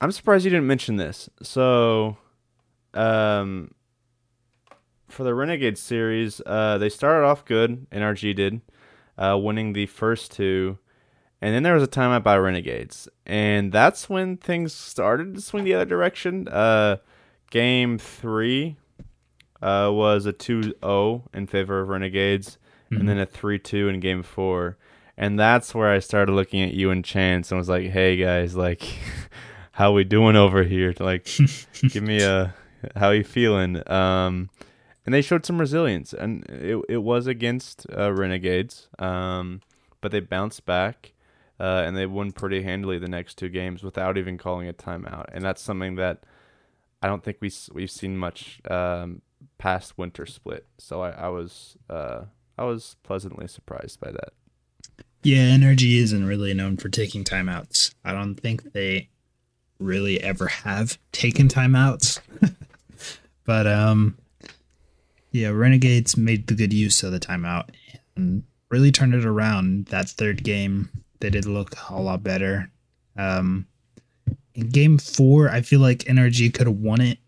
I'm surprised you didn't mention this. So, um, for the Renegade series, uh, they started off good. N R G did, uh, winning the first two. And then there was a timeout by Renegades. And that's when things started to swing the other direction. Uh, game three uh, was a two oh in favor of Renegades. Mm-hmm. And then a three two in game four. And that's where I started looking at you and Chance and was like, hey, guys, like... how we doing over here? Like, give me a, how you feeling? Um, and they showed some resilience, and it it was against uh, Renegades, um, but they bounced back, uh, and they won pretty handily the next two games without even calling a timeout. And that's something that I don't think we we've seen much um, past winter split. So I, I was uh, I was pleasantly surprised by that. Yeah, N R G isn't really known for taking timeouts. I don't think they. really ever have taken timeouts. But um yeah, Renegades made the good use of the timeout and really turned it around. That third game, they did look a lot better. Um in game four, I feel like N R G could have won it.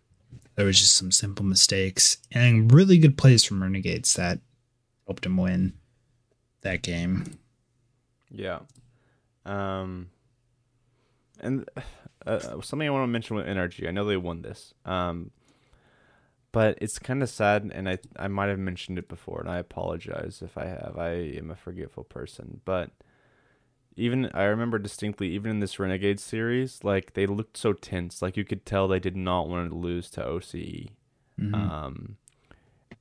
There was just some simple mistakes and really good plays from Renegades that helped them win that game. Yeah. Um and Uh, something I want to mention with N R G. I know they won this, um, but it's kind of sad, and I I might have mentioned it before, and I apologize if I have. I am a forgetful person, but even I remember distinctly, even in this Renegade series, like, they looked so tense. Like, you could tell they did not want to lose to O C E. Mm-hmm. Um,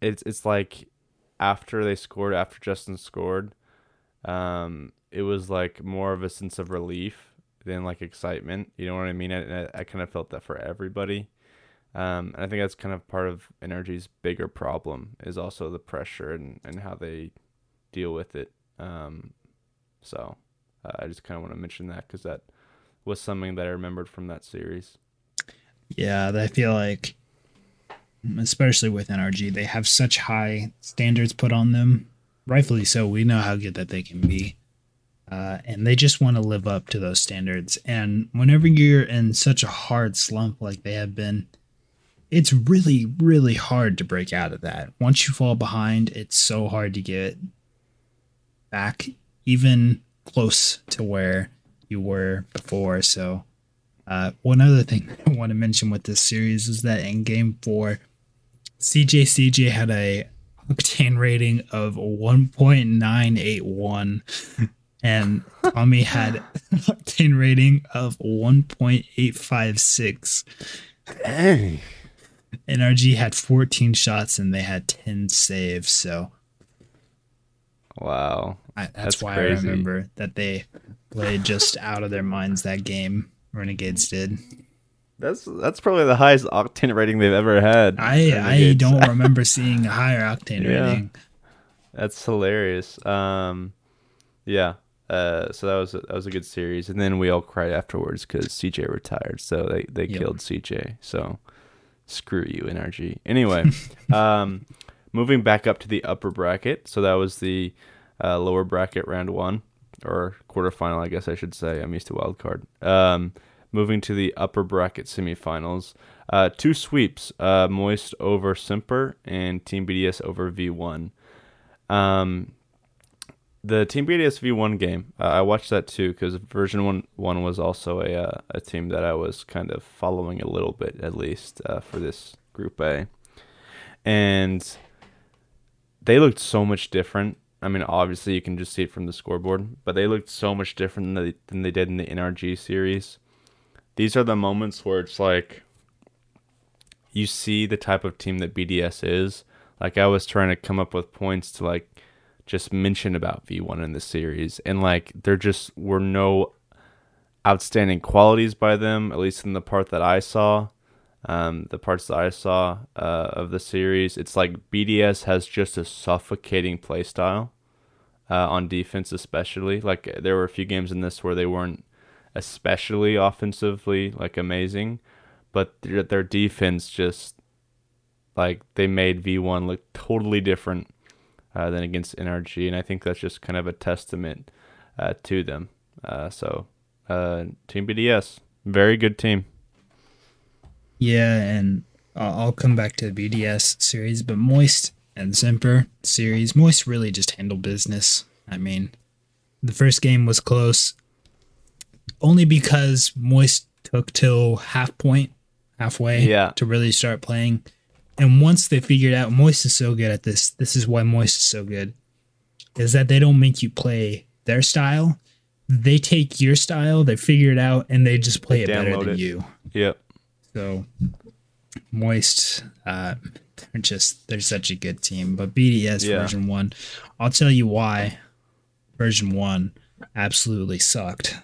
it's it's like after they scored, after Justin scored, um, it was like more of a sense of relief than like excitement, you know what I mean? I, I kind of felt that for everybody. Um, and I think that's kind of part of N R G's bigger problem, is also the pressure and, and how they deal with it. Um, so uh, I just kind of want to mention that because that was something that I remembered from that series. Yeah, I feel like, especially with N R G, they have such high standards put on them. Rightfully so. We know how good that they can be. Uh, and they just want to live up to those standards. And whenever you're in such a hard slump like they have been, it's really, really hard to break out of that. Once you fall behind, it's so hard to get back even close to where you were before. So uh, one other thing I want to mention with this series is that in game four, C J C J had a Octane rating of one point nine eight one. And Tommy had an Octane rating of one point eight five six. Dang. N R G had fourteen shots and they had ten saves. So Wow. I, that's, that's why crazy. I remember that they played just out of their minds that game. Renegades did. That's that's probably the highest octane rating they've ever had. I, I don't remember seeing a higher octane yeah. rating. That's hilarious. Um, yeah. Uh, so that was a, that was a good series, and then we all cried afterwards because C J retired. So they they yep. killed C J. So screw you, N R G. Anyway, um, moving back up to the upper bracket. So that was the uh, lower bracket round one or quarterfinal, I guess I should say. I'm used to wild card. Um, moving to the upper bracket semifinals, uh, two sweeps: uh, Moist over Simper and Team B D S over V one. Um. The Team B D S V one game, uh, I watched that too because version one, one was also a uh, a team that I was kind of following a little bit, at least, uh, for this Group A. And they looked so much different. I mean, obviously, you can just see it from the scoreboard, but they looked so much different than they, than they did in the N R G series. These are the moments where it's like you see the type of team that B D S is. Like, I was trying to come up with points to, like, just mention about V one in the series, and like there just were no outstanding qualities by them, at least in the part that I saw, um, the parts that I saw uh, of the series. It's like B D S has just a suffocating play style uh, on defense, especially. Like there were a few games in this where they weren't especially offensively like amazing, but their, their defense just like they made V one look totally different Uh, than against N R G, and I think that's just kind of a testament uh, to them. Uh, so, uh, Team B D S, very good team. Yeah, and I'll come back to the B D S series, but Moist and Simper series, Moist really just handled business. I mean, the first game was close only because Moist took till half point, halfway, yeah. to really start playing. And once they figured out Moist is so good at this, this is why Moist is so good, is that they don't make you play their style. They take your style, they figure it out, and they just play they it better than it. you. Yep. So Moist, uh, they're just, they're such a good team. But B D S yeah. version one, I'll tell you why version one absolutely sucked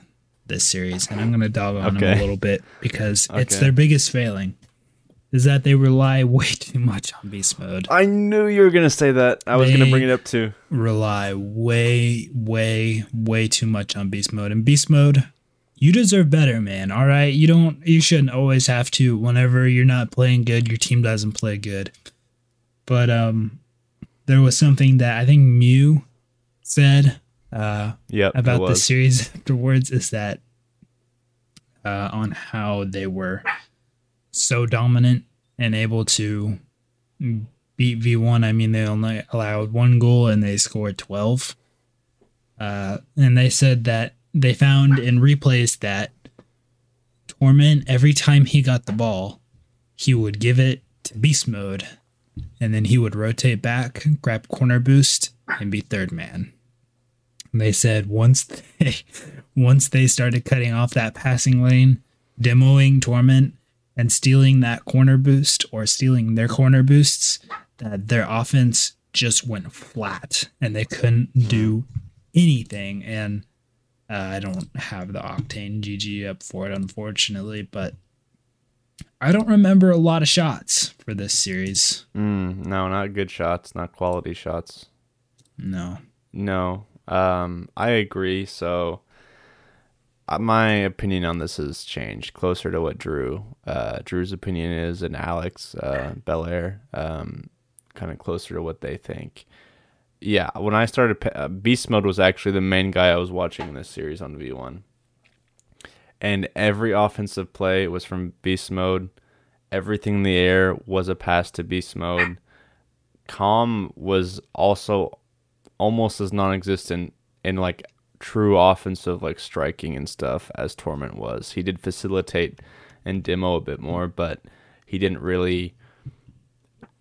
this series. And I'm going to dog on okay. them a little bit because okay. it's their biggest failing. Is that they rely way too much on Beast Mode. I knew you were going to say that. I they was going to bring it up too. Rely way, way, way too much on Beast Mode. And Beast Mode, you deserve better, man. All right? You don't, you shouldn't always have to. Whenever you're not playing good, your team doesn't play good. But um, there was something that I think Mew said uh, yep, about the series afterwards is that uh, on how they were so dominant and able to beat V one. I mean, they only allowed one goal and they scored twelve. Uh, and they said that they found in replays that Torment, every time he got the ball, he would give it to Beast Mode. And then he would rotate back, grab corner boost, and be third man. And they said once they, once they started cutting off that passing lane, demoing Torment, and stealing that corner boost or stealing their corner boosts, that their offense just went flat and they couldn't do anything. And uh, I don't have the Octane G G up for it, unfortunately, but I don't remember a lot of shots for this series. Mm, no, not good shots, not quality shots. No. No. Um, I agree. So my opinion on this has changed closer to what Drew, uh, Drew's opinion is, and Alex uh, Belair, um, kind of closer to what they think. Yeah, when I started, uh, Beast Mode was actually the main guy I was watching in this series on V one. And every offensive play was from Beast Mode. Everything in the air was a pass to Beast Mode. Calm was also almost as non-existent in like true offensive like striking and stuff as Torment was. He did facilitate and demo a bit more, but he didn't really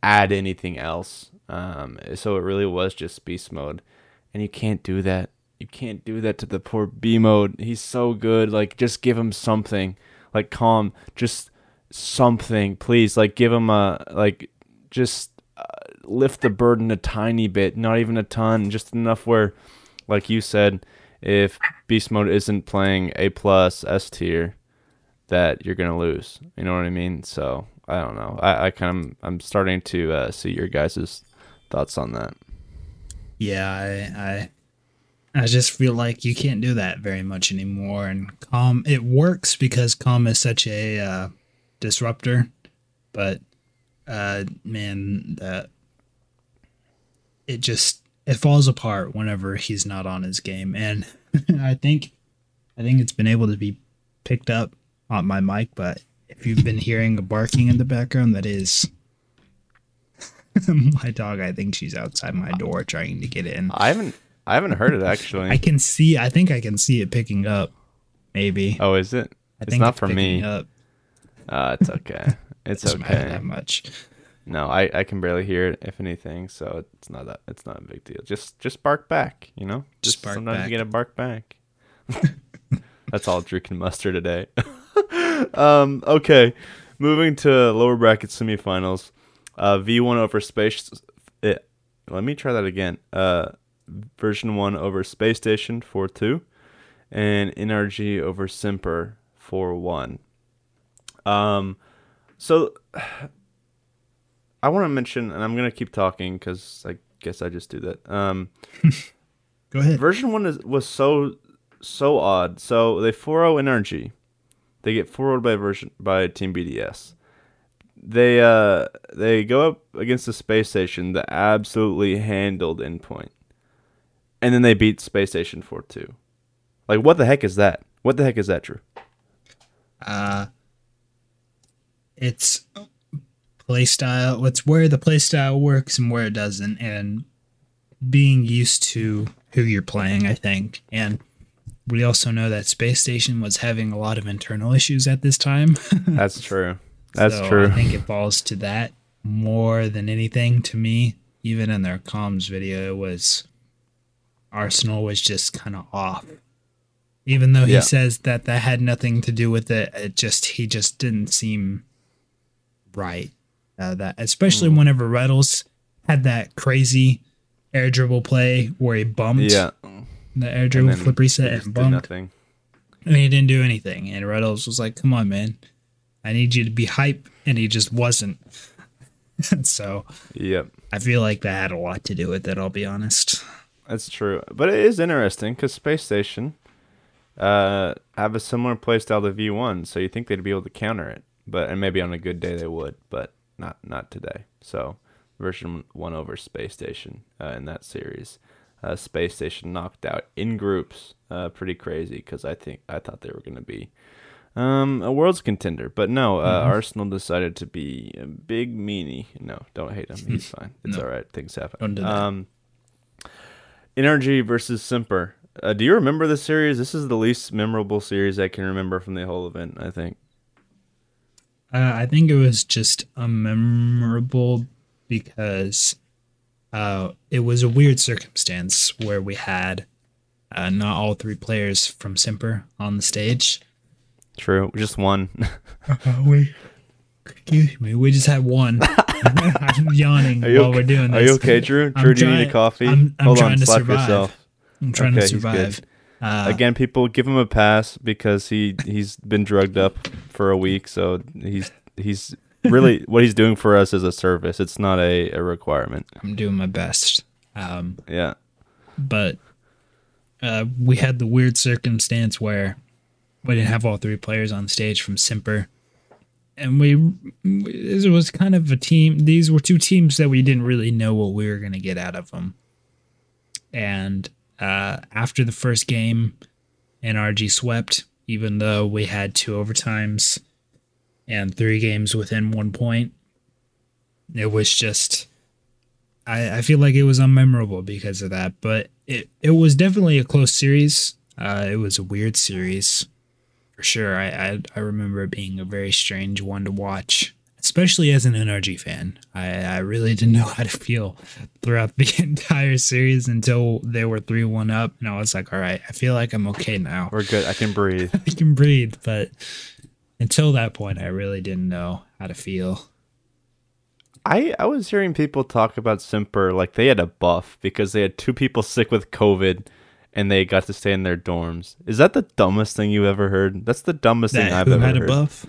add anything else. Um, so it really was just Beast Mode, and you can't do that. You can't do that to the poor B Mode. He's so good. Like, just give him something. Like, Calm, just something, please. Like, give him a like, just uh, lift the burden a tiny bit, not even a ton, just enough where, like you said, if Beast Mode isn't playing A plus S tier, that you're gonna lose. You know what I mean? So I don't know. I, I kind of I'm starting to uh, see your guys' thoughts on that. Yeah, I, I I just feel like you can't do that very much anymore. And Calm, it works because Calm is such a uh, disruptor, but uh, man, that it just it falls apart whenever he's not on his game. And I think I think it's been able to be picked up on my mic, but if you've been hearing a barking in the background, that is my dog. I think she's outside my door trying to get in. I haven't I haven't heard it actually. I can see I think I can see it picking up, maybe. Oh, is it? I it's think not it's for me. Up. Uh it's okay. It's it okay. Not that much. No, I, I can barely hear it, if anything, so it's not that it's not a big deal. Just just bark back, you know? Just bark Sometimes back. Sometimes you get a bark back. That's all Drew can muster today. um, okay, moving to lower bracket semifinals. Uh, V one over Space... Uh, let me try that again. Uh, version one over Space Station, four two. And N R G over Simper, four one. Um, so, I want to mention, and I'm going to keep talking because I guess I just do that. Um, Go ahead. Version one is, was so... so odd. So they four oh N R G. They get four oh'd by version by Team B D S. They uh they go up against the Space Station that absolutely handled Endpoint. And then they beat Space Station four two. Like what the heck is that? What the heck is that, Drew? Uh it's playstyle. It's where the playstyle works and where it doesn't, and being used to who you're playing, I think. And we also know that Space Station was having a lot of internal issues at this time. That's true. That's so true. I think it falls to that more than anything to me. Even in their comms video, it was Arsenal was just kind of off. Even though he yeah. says that that had nothing to do with it, it just he just didn't seem right. Uh, that especially mm. whenever Riddles had that crazy air dribble play where he bumped. Yeah. The air dribble flip reset and bumped. Nothing. And he didn't do anything. And Riddles was like, come on, man. I need you to be hype. And he just wasn't. So yep. I feel like that had a lot to do with it, I'll be honest. That's true. But it is interesting because Space Station uh, have a similar playstyle to V one. So you think they'd be able to counter it. But and maybe on a good day they would, but not, not today. So version one over Space Station uh, in that series. Uh, Space Station knocked out in groups, uh, pretty crazy because I think I thought they were going to be um, a world's contender, but no. Uh, mm-hmm. Arsenal decided to be a big meanie. No, don't hate him. He's fine. It's no. all right. Things happen. Don't do that. Um, N R G versus Simper. Uh, do you remember this series? This is the least memorable series I can remember from the whole event. I think. Uh, I think it was just unmemorable because. Uh, it was a weird circumstance where we had uh, not all three players from Simper on the stage. True, just one. uh, we, excuse me, we just had one. I'm yawning while okay? we're doing this. Are you okay, Drew? Drew, do you need a coffee? I'm, I'm Hold trying on, to slap survive. Yourself. I'm trying okay, to survive. Uh, Again, people, give him a pass because he he's been drugged up for a week, so he's he's. Really, what he's doing for us is a service. It's not a, a requirement. I'm doing my best. Um, yeah. But uh, we had the weird circumstance where we didn't have all three players on stage from Simper. And we, it was kind of a team. These were two teams that we didn't really know what we were going to get out of them. And uh, after the first game, N R G swept, even though we had two overtimes. And three games within one point. It was just, I, I feel like it was unmemorable because of that. But it, it was definitely a close series. Uh, it was a weird series, for sure. I, I I remember it being a very strange one to watch, especially as an N R G fan. I, I really didn't know how to feel throughout the entire series until they were three one up. And I was like, all right, I feel like I'm okay now. We're good. I can breathe. I can breathe, but... Until that point, I really didn't know how to feel. I, I was hearing people talk about Simper like they had a buff because they had two people sick with COVID and they got to stay in their dorms. Is that the dumbest thing you ever heard? That's the dumbest that thing I've ever heard. Who had a buff?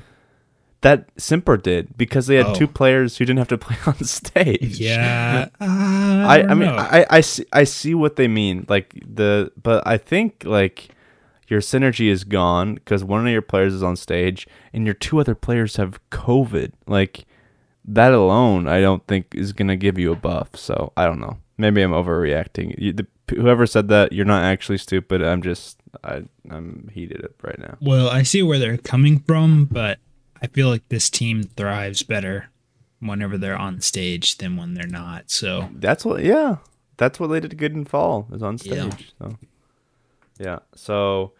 That Simper did, because they had oh. two players who didn't have to play on stage. Yeah. Uh, I, I, I mean, I, I, see, I see what they mean. Like the, but I think like your synergy is gone because one of your players is on stage and your two other players have COVID. Like that alone, I don't think is going to give you a buff. So I don't know. Maybe I'm overreacting. You, the, whoever said that, you're not actually stupid. I'm just, I, I'm heated up right now. Well, I see where they're coming from, but I feel like this team thrives better whenever they're on stage than when they're not. So that's what, yeah, that's what they did good in fall, is on stage. Yeah. So yeah, so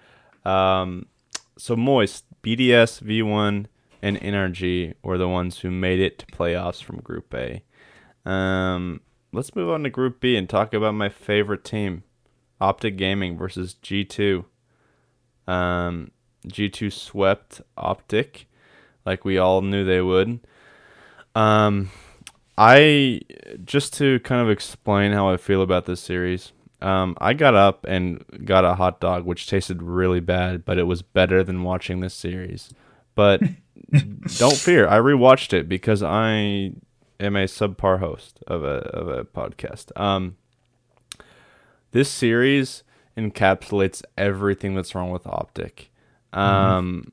um, so Moist, B D S, V one, and N R G were the ones who made it to playoffs from Group A. Um, let's move on to Group B and talk about my favorite team, OpTic Gaming versus G two. Um, G two swept OpTic, like we all knew they would. Um, I just to kind of explain how I feel about this series. Um, I got up and got a hot dog, which tasted really bad, but it was better than watching this series. But don't fear, I rewatched it because I am a subpar host of a of a podcast. Um, this series encapsulates everything that's wrong with OpTic. Um,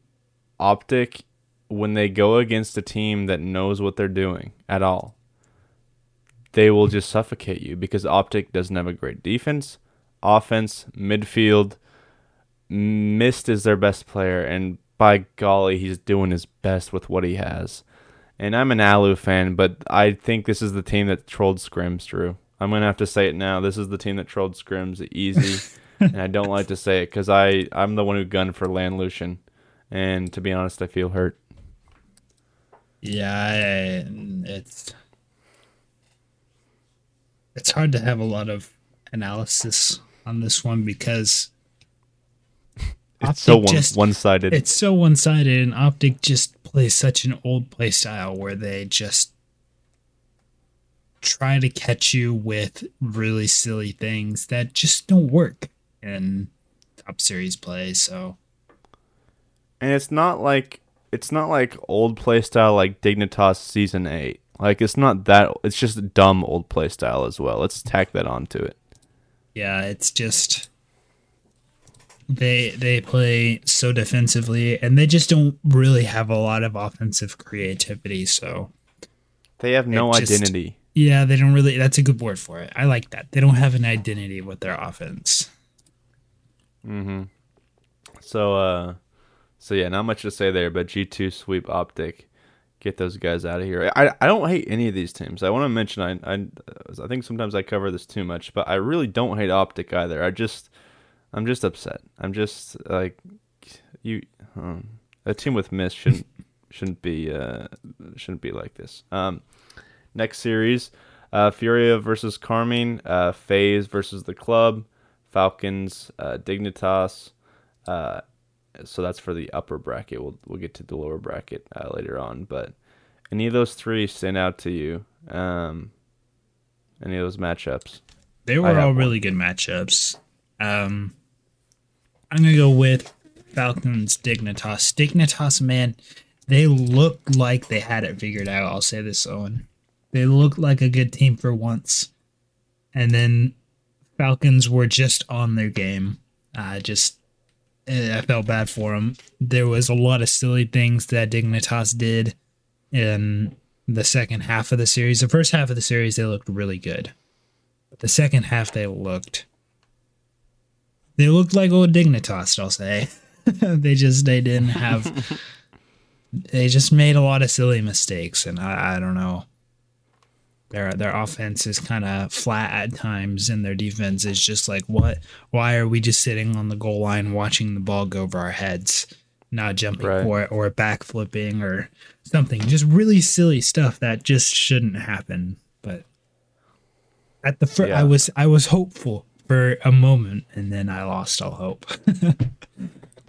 mm-hmm. OpTic, when they go against a team that knows what they're doing at all, they will just suffocate you because OpTic doesn't have a great defense, offense, midfield. Mist is their best player, and by golly, he's doing his best with what he has. And I'm an Alu fan, but I think this is the team that trolled Scrims, Drew. I'm going to have to say it now. This is the team that trolled Scrims easy, and I don't like to say it because I'm the one who gunned for Lan Lucian. And to be honest, I feel hurt. Yeah, it's it's hard to have a lot of analysis on this one because it's so one, just, one-sided. It's so one-sided, and OpTic just plays such an old play style where they just try to catch you with really silly things that just don't work in top series play. So, and it's not like. It's not like old playstyle like Dignitas Season eight. Like, it's not that. It's just dumb old playstyle as well. Let's tack that onto it. Yeah, it's just... They they play so defensively, and they just don't really have a lot of offensive creativity, so... They have no just, identity. Yeah, they don't really... That's a good word for it. I like that. They don't have an identity with their offense. Mm-hmm. So, uh... So, yeah, not much to say there, but G two sweep OpTic. Get those guys out of here. I, I don't hate any of these teams. I want to mention, I, I I think sometimes I cover this too much, but I really don't hate OpTic either. I just, I'm just upset. I'm just, like, you, um, a team with Mist shouldn't, shouldn't be, uh, shouldn't be like this. Um, next series, uh, Furia versus Karmine, uh, FaZe versus The Club, Falcons, uh, Dignitas, uh, so that's for the upper bracket. We'll we'll get to the lower bracket uh, later on. But any of those three stand out to you? Um, any of those matchups? They were all one. really good matchups. Um, I'm gonna go with Falcons Dignitas. Dignitas, man, they looked like they had it figured out. I'll say this, Owen. They looked like a good team for once, and then Falcons were just on their game. Uh, just. I felt bad for him. There was a lot of silly things that Dignitas did in the second half of the series. The first half of the series, they looked really good. But the second half, they looked... They looked like old Dignitas, I'll say. They just, they didn't have... They just made a lot of silly mistakes, and I, I don't know. Their their offense is kind of flat at times, and their defense is just like, what? Why are we just sitting on the goal line watching the ball go over our heads, not jumping right for it or backflipping or something? Just really silly stuff that just shouldn't happen. But at the fr- yeah. I was I was hopeful for a moment, and then I lost all hope.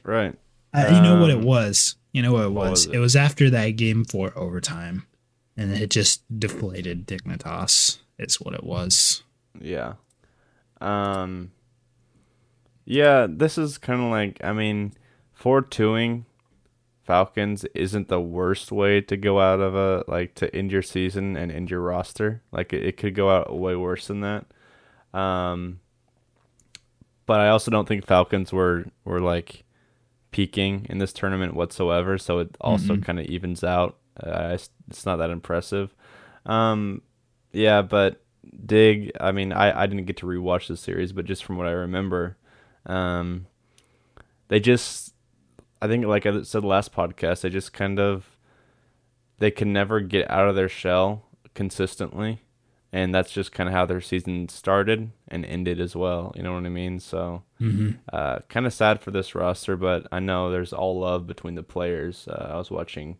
Right. Uh, you know um, what it was. You know what it was. What was it? It was after that game four overtime. and it just deflated Dignitas. It's what it was. Yeah. Um. Yeah, this is kind of like, I mean, for two-ing Falcons isn't the worst way to go out of a, like, to end your season and end your roster. Like, it, it could go out way worse than that. Um, but I also don't think Falcons were, were like, peaking in this tournament whatsoever, so it also mm-hmm. kind of evens out. Uh, it's not that impressive. Um, yeah, but Dig, I mean, I, I didn't get to rewatch the series, but just from what I remember, um, they just, I think like I said last podcast, they just kind of, they can never get out of their shell consistently, and that's just kind of how their season started and ended as well. You know what I mean? So mm-hmm. uh, kind of sad for this roster, but I know there's all love between the players. Uh, I was watching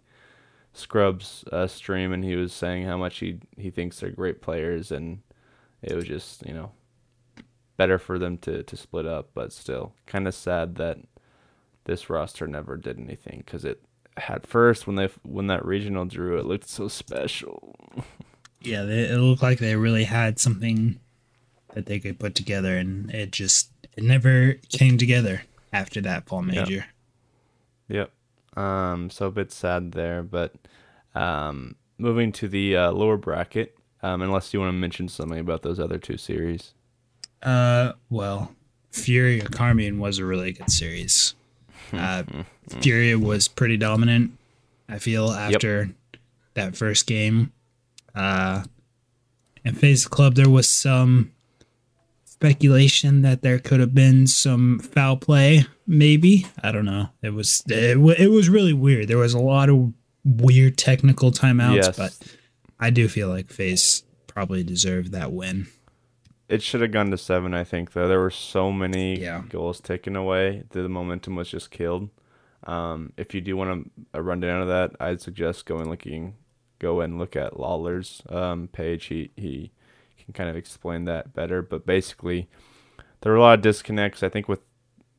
Scrubs uh, stream, and he was saying how much he he thinks they're great players, and it was just, you know, better for them to to split up, but still kind of sad that this roster never did anything, because it at first when they when that regional drew, it looked so special. Yeah, they, it looked like they really had something that they could put together, and it just it never came together after that fall major. Yep. yep. Um. So a bit sad there, but um, moving to the uh, lower bracket. Um, unless you want to mention something about those other two series. Uh. Well, Furia Karmine was a really good series. Uh, Furia was pretty dominant, I feel, after yep. that first game. Uh, and FaZe Club, there was some speculation that there could have been some foul play, maybe. I don't know. It was it, it was really weird. There was a lot of weird technical timeouts, yes. but I do feel like FaZe probably deserved that win. It should have gone to seven, I think, though. There were so many yeah. goals taken away that the momentum was just killed. Um, if you do want a rundown of that, I'd suggest going looking, go and look at Lawler's um, page. He he can kind of explain that better. But basically, there were a lot of disconnects, I think, with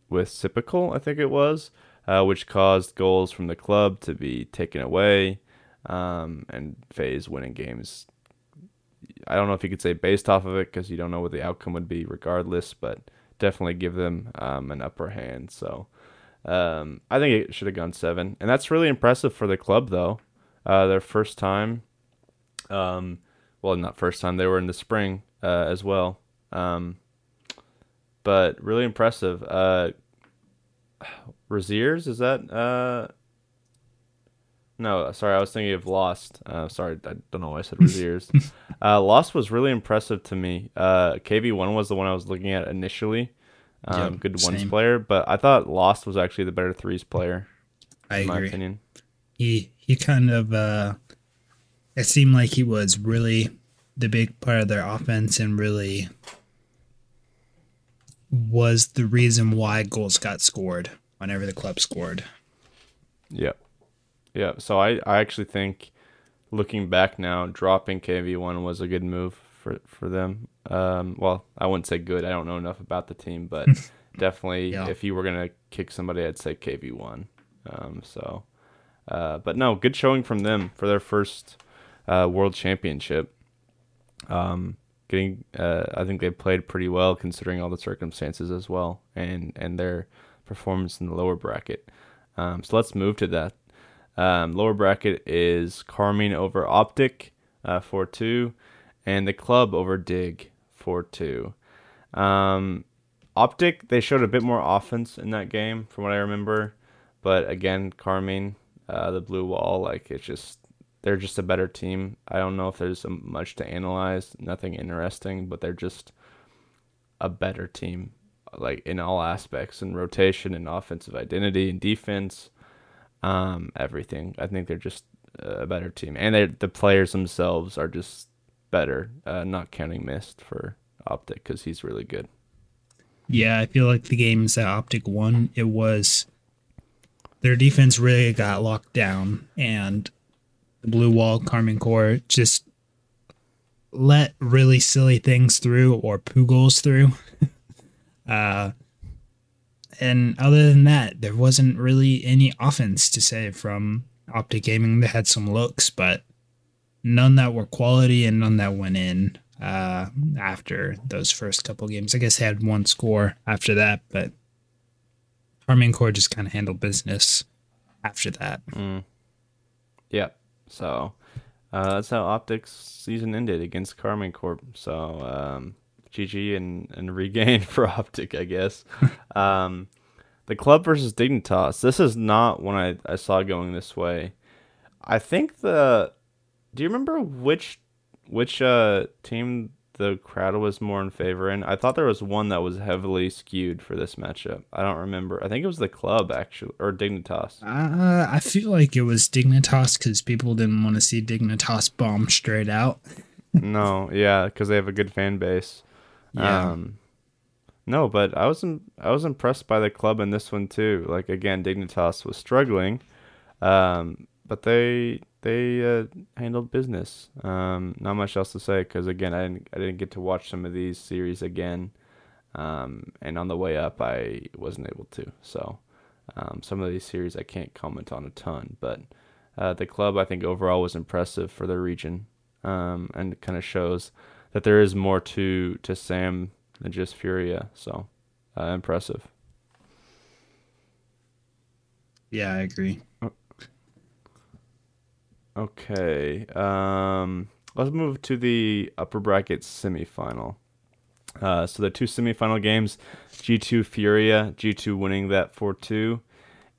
with Sipical, I think it was, uh, which caused goals from the club to be taken away, um, and FaZe winning games. I don't know if you could say based off of it, because you don't know what the outcome would be regardless, but definitely give them um, an upper hand. So um, I think it should have gone seven. And that's really impressive for the club, though. Uh, their first time, um, well, not first time, they were in the spring uh, as well. Um, but really impressive. Uh, Raziers, is that... Uh, No, sorry, I was thinking of Lost. Uh, sorry, I don't know why I said Raziers. uh, Lost was really impressive to me. Uh, K V one was the one I was looking at initially. Um, yep, good same. Ones player, but I thought Lost was actually the better threes player, I in agree. My opinion. He, he kind of, uh, it seemed like he was really the big part of their offense and really was the reason why goals got scored whenever the club scored. Yep. Yeah, so I, I actually think, looking back now, dropping K V one was a good move for, for them. Um, well, I wouldn't say good. I don't know enough about the team, but definitely yeah. if you were going to kick somebody, I'd say K V one. Um, so, uh, but no, good showing from them for their first uh, World Championship. Um, getting, uh, I think they played pretty well considering all the circumstances as well, and, and their performance in the lower bracket. Um, so let's move to that. Um, lower bracket is Karmine over OpTic, uh, four two, and the club over Dig, four two. Um, OpTic, they showed a bit more offense in that game, from what I remember. But again, Karmine, uh, the blue wall, like it's just, they're just a better team. I don't know if there's much to analyze, nothing interesting, but they're just a better team, like in all aspects, in rotation, in offensive identity, in defense. Um, everything. I think they're just a better team, and they the players themselves are just better. Uh, not counting Mist for OpTic because he's really good. Yeah, I feel like the games that OpTic won, it was their defense really got locked down, and the blue wall Karmine Corp just let really silly things through or poo goals through. uh. And other than that, there wasn't really any offense to say from OpTic Gaming. They had some looks, but none that were quality and none that went in uh, after those first couple games. I guess they had one score after that, but Karmine Corp just kind of handled business after that. Mm. Yep. So uh, that's how Optic's season ended against Karmine Corp. So um, G G and, and regain for Optic, I guess. um, the club versus Dignitas. This is not one I, I saw going this way. I think the... Do you remember which which uh, team the crowd was more in favor in? I thought there was one that was heavily skewed for this matchup. I don't remember. I think it was the club, actually, or Dignitas. Uh, I feel like it was Dignitas because people didn't want to see Dignitas bomb straight out. No, yeah, because they have a good fan base. Yeah. Um, no, but I was in, I was impressed by the club in this one, too. Like, again, Dignitas was struggling, um, but they... They uh, handled business. Um, not much else to say because, again, I didn't, I didn't get to watch some of these series again. Um, and on the way up, I wasn't able to. So um, some of these series I can't comment on a ton. But uh, the club, I think, overall was impressive for their region. Um, and it kind of shows that there is more to, to Sam than just Furia. So uh, impressive. Yeah, I agree. Oh. Okay, um, let's move to the upper bracket semifinal. Uh, so the two semifinal games, G two Furia, G two winning that four two,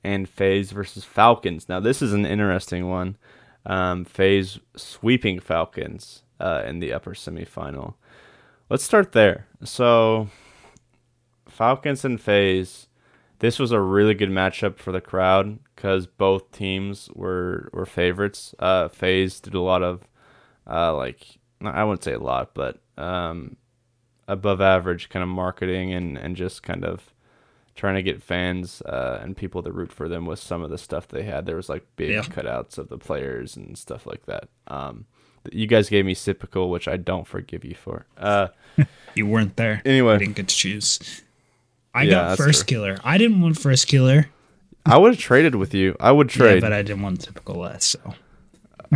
and FaZe versus Falcons. Now this is an interesting one. Um, FaZe sweeping Falcons uh, in the upper semifinal. Let's start there. So Falcons and FaZe. This was a really good matchup for the crowd because both teams were, were favorites. Uh, FaZe did a lot of, uh, like, I wouldn't say a lot, but um, above average kind of marketing and, and just kind of trying to get fans uh, and people to root for them with some of the stuff they had. There was, like, big yeah. cutouts of the players and stuff like that. Um, you guys gave me Sipical, which I don't forgive you for. Uh, you weren't there. Anyway. I didn't get to choose. I yeah, got first true. Killer. I didn't want first killer. I would have traded with you. I would trade. Yeah, but I didn't want typical less, so.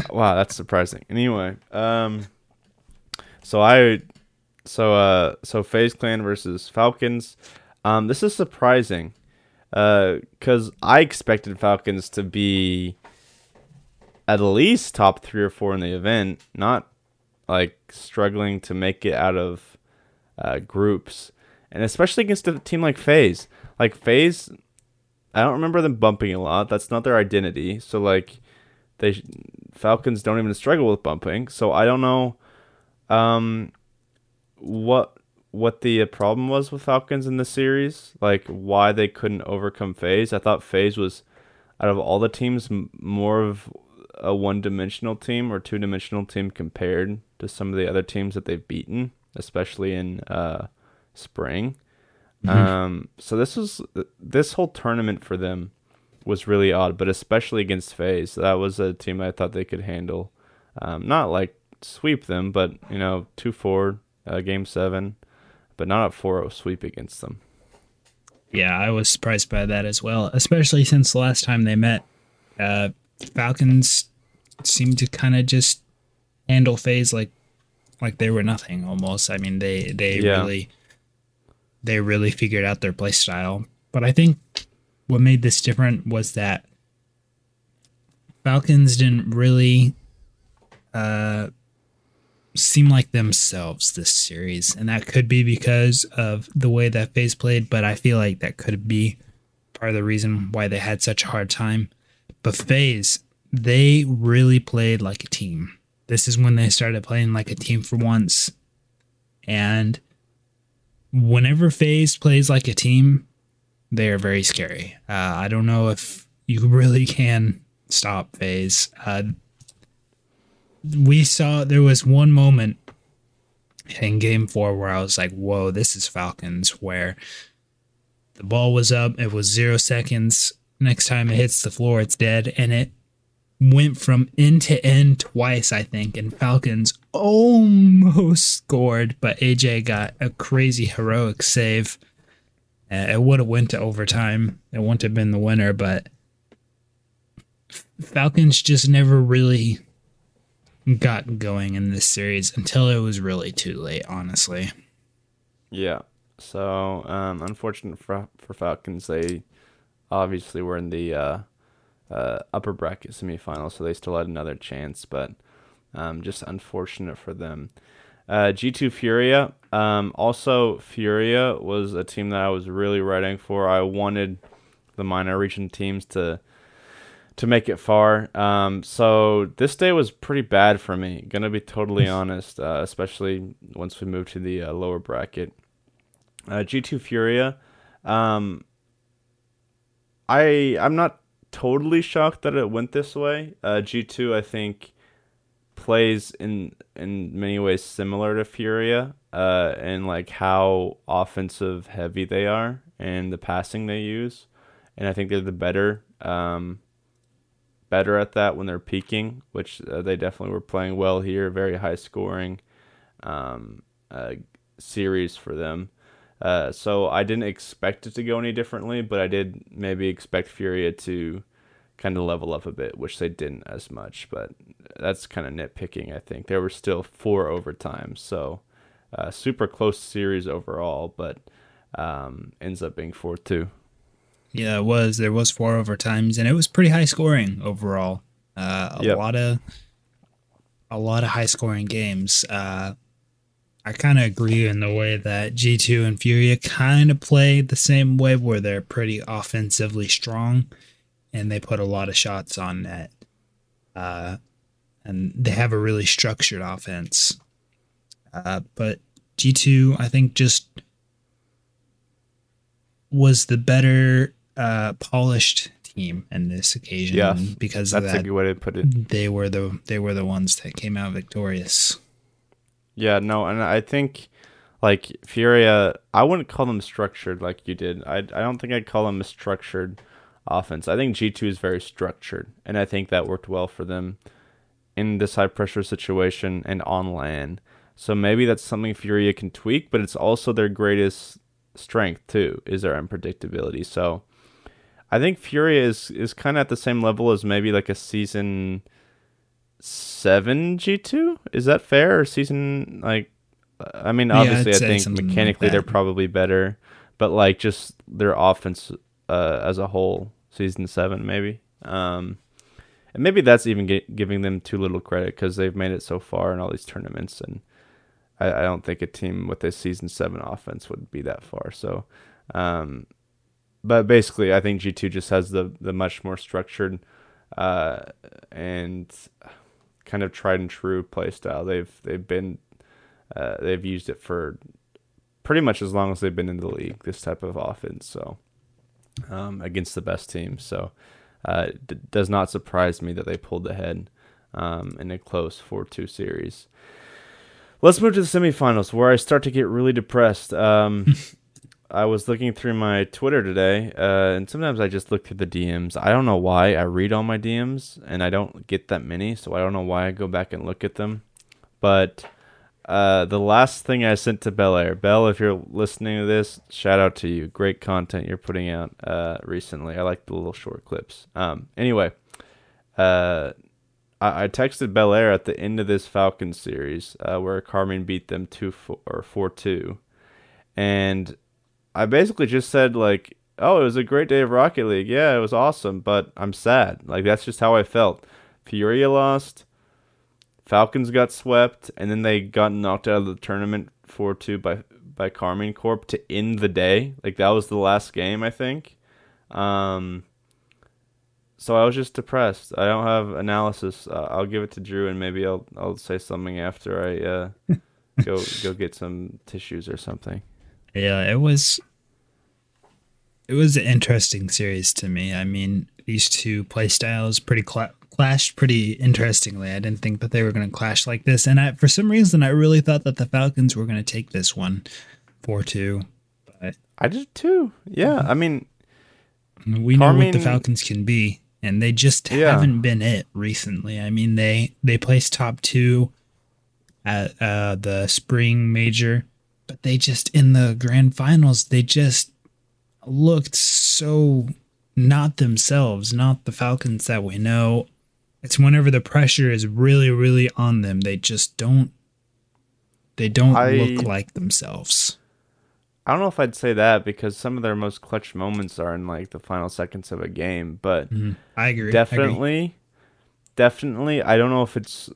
Wow, that's surprising. Anyway, um, so I, so, uh, so FaZe Clan versus Falcons. Um, this is surprising, uh, because I expected Falcons to be at least top three or four in the event, not like struggling to make it out of uh, groups. And especially against a team like FaZe. Like, FaZe, I don't remember them bumping a lot. That's not their identity. So, like, they Falcons don't even struggle with bumping. So, I don't know um, what what the problem was with Falcons in this series. Like, why they couldn't overcome FaZe. I thought FaZe was, out of all the teams, more of a one-dimensional team or two-dimensional team compared to some of the other teams that they've beaten, especially in... Uh, spring. Mm-hmm. Um, so this was this whole tournament for them was really odd, but especially against FaZe. That was a team I thought they could handle. Um, not like sweep them, but you know, two four uh, game seven, but not a four oh sweep against them. Yeah, I was surprised by that as well, especially since the last time they met. Uh, Falcons seemed to kind of just handle FaZe like like they were nothing almost. I mean, they they yeah. really They really figured out their play style. But I think what made this different was that Falcons didn't really uh, seem like themselves this series. And that could be because of the way that FaZe played, but I feel like that could be part of the reason why they had such a hard time. But FaZe, they really played like a team. This is when they started playing like a team for once. And... whenever FaZe plays like a team, they are very scary. Uh, I don't know if you really can stop FaZe. Uh, we saw there was one moment in game four where I was like, whoa, this is Falcons, where the ball was up. It was zero seconds. Next time it hits the floor, it's dead. And it went from end to end twice, I think, and Falcons almost scored, but A J got a crazy heroic save. Uh, it would have went to overtime. It wouldn't have been the winner, but Falcons just never really got going in this series until it was really too late, honestly. Yeah. So, um, unfortunate for, for Falcons, they obviously were in the uh, uh, upper bracket semifinals, so they still had another chance, but um, just unfortunate for them. Uh, G two Furia. Um, also, Furia was a team that I was really rooting for. I wanted the minor region teams to to make it far. Um, so this day was pretty bad for me, gonna be totally honest, uh, especially once we moved to the uh, lower bracket. Uh, G two Furia. Um, I I'm not totally shocked that it went this way. Uh, G two, I think, plays in in many ways similar to Furia, uh, and like how offensive heavy they are and the passing they use, and I think they're the better um, better at that when they're peaking, which uh, they definitely were playing well here. Very high scoring um, uh, series for them. Uh, so I didn't expect it to go any differently, but I did maybe expect Furia to kind of level up a bit, which they didn't as much, but that's kind of nitpicking, I think. There were still four overtimes, so uh, super close series overall, but um, ends up being four two. Yeah, it was. There was four overtimes, and it was pretty high scoring overall. Uh, a yep. lot of a lot of high scoring games. Uh, I kind of agree in the way that G two and Furia kind of play the same way, where they're pretty offensively strong and they put a lot of shots on net. Uh, and they have a really structured offense. Uh, but G two, I think, just was the better uh, polished team in this occasion. Yeah, because that's of that, a good way to put it. They were the they were the ones that came out victorious. Yeah, no, and I think, like, Furia, I wouldn't call them structured like you did. I I don't think I'd call them a structured offense. I think G two is very structured, and I think that worked well for them in this high-pressure situation and on land. So maybe that's something Furia can tweak, but it's also their greatest strength, too, is their unpredictability. So I think Furia is, is kind of at the same level as maybe, like, a season seven G two, is that fair? Or season, like, I mean, obviously, yeah, I think mechanically like they're probably better, but like just their offense uh, as a whole, season seven maybe, um, and maybe that's even get, giving them too little credit because they've made it so far in all these tournaments, and I, I don't think a team with a season seven offense would be that far. So, um, but basically, I think G two just has the the much more structured uh, and kind of tried and true play style. They've they've been uh, they've used it for pretty much as long as they've been in the league, this type of offense. So um, against the best team, so uh, it d- does not surprise me that they pulled ahead um, in a close four two series. Let's move to the semifinals, where I start to get really depressed. Um, I was looking through my Twitter today, uh, and sometimes I just look through the D Ms. I don't know why. I read all my D Ms, and I don't get that many, so I don't know why I go back and look at them. But uh, the last thing I sent to Bel Air, Bel, if you're listening to this, shout out to you. Great content you're putting out uh, recently. I like the little short clips. Um, anyway, uh, I-, I texted Bel Air at the end of this Falcons series, uh, where Karmine beat them two four or four two, and I basically just said, like, oh, it was a great day of Rocket League. Yeah, it was awesome, but I'm sad. Like, that's just how I felt. Furia lost. Falcons got swept. And then they got knocked out of the tournament four two by, by Karmine Corp to end the day. Like, that was the last game, I think. Um, so I was just depressed. I don't have analysis. Uh, I'll give it to Drew, and maybe I'll I'll say something after I uh, go go get some tissues or something. Yeah, it was it was an interesting series to me. I mean, these two play styles pretty cl- clashed pretty interestingly. I didn't think that they were going to clash like this. And I, for some reason, I really thought that the Falcons were going to take this one four two. But I did too. Yeah, I mean, we know Karmine, what the Falcons can be, and they just yeah. haven't been it recently. I mean, they, they placed top two at uh, the spring major. But they just, in the grand finals, they just looked so not themselves, not the Falcons that we know. It's whenever the pressure is really, really on them, they just don't they don't I, look like themselves. I don't know if I'd say that, because some of their most clutch moments are in like the final seconds of a game, but mm-hmm. I agree. Definitely I agree. definitely I don't know if it's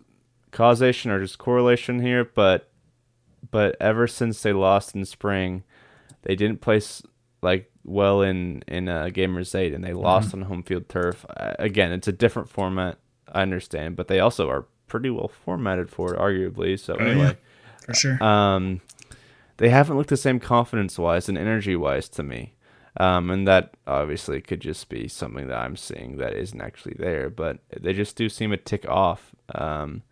causation or just correlation here, but but ever since they lost in spring, they didn't place like well in in uh, Gamers eight, and they lost mm-hmm. on home field turf. Uh, again, it's a different format, I understand, but they also are pretty well formatted for it, arguably. So oh, anyway, yeah. for sure, um, they haven't looked the same confidence wise and energy wise to me, um, and that obviously could just be something that I'm seeing that isn't actually there. But they just do seem a tick off. Um,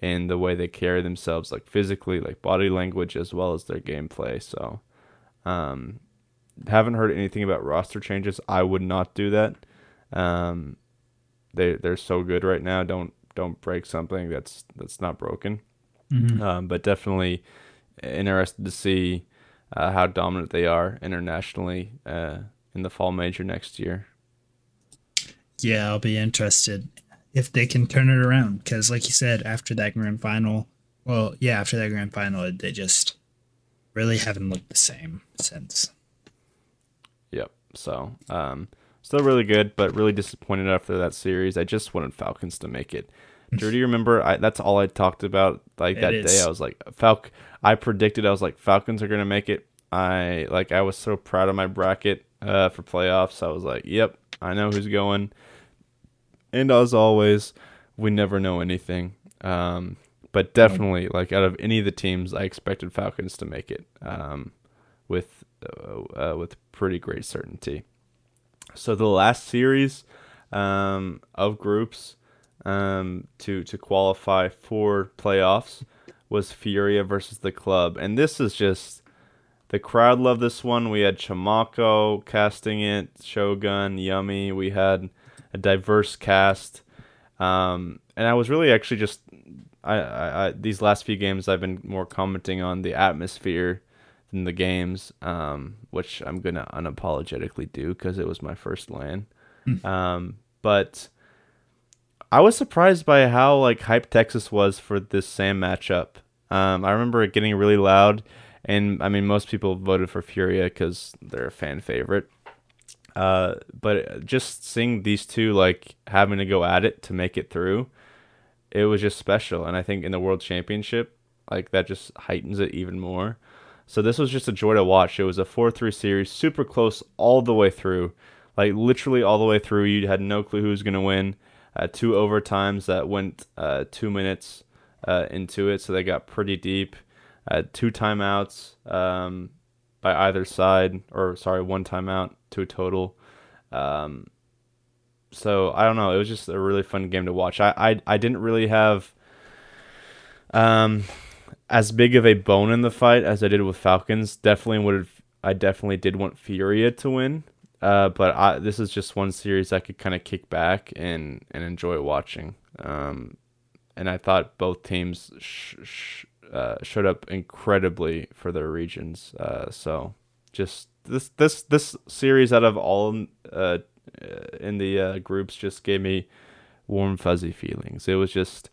in the way they carry themselves, like physically, like body language, as well as their gameplay. So, um, haven't heard anything about roster changes. I would not do that. Um, they they're so good right now. Don't don't break something that's that's not broken. Mm-hmm. Um, but definitely interested to see uh, how dominant they are internationally uh, in the fall major next year. Yeah, I'll be interested if they can turn it around, because like you said, after that grand final, well, yeah, after that grand final, they just really haven't looked the same since. Yep. So, um, still really good, but really disappointed after that series. I just wanted Falcons to make it. Do you remember? I, that's all I talked about. Like that day, I was like, Falc. I predicted. I was like, Falcons are gonna make it. I like. I was so proud of my bracket uh, for playoffs. I was like, yep, I know who's going. And as always, we never know anything. Um, but definitely, like out of any of the teams, I expected Falcons to make it um, with uh, uh, with pretty great certainty. So the last series um, of groups um, to to qualify for playoffs was Furia versus the Club, and this is just the crowd loved this one. We had Chamako casting it, Shogun, Yummy. We had a diverse cast, um, and I was really actually just I, I, I these last few games I've been more commenting on the atmosphere than the games, um, which I'm gonna unapologetically do because it was my first LAN. Mm. Um, but I was surprised by how like hyped Texas was for this same matchup. Um, I remember it getting really loud, and I mean most people voted for Furia because they're a fan favorite. Uh, but just seeing these two like having to go at it to make it through, it was just special. And I think in the World Championship, like that just heightens it even more. So this was just a joy to watch. It was a four three series, super close all the way through, like literally all the way through. You had no clue who was going to win. Uh, two overtimes that went uh, two minutes uh, into it, so they got pretty deep. Uh, two timeouts um, by either side, or sorry, one timeout to a total. Um, so I don't know. It was just a really fun game to watch. I, I, I didn't really have um, as big of a bone in the fight as I did with Falcons. Definitely would have, I definitely did want Furia to win. Uh, but I, this is just one series I could kind of kick back and, and enjoy watching. Um, and I thought both teams sh- sh- uh, showed up incredibly for their regions. Uh, so just, This this this series out of all uh, in the uh, groups just gave me warm fuzzy feelings. It was just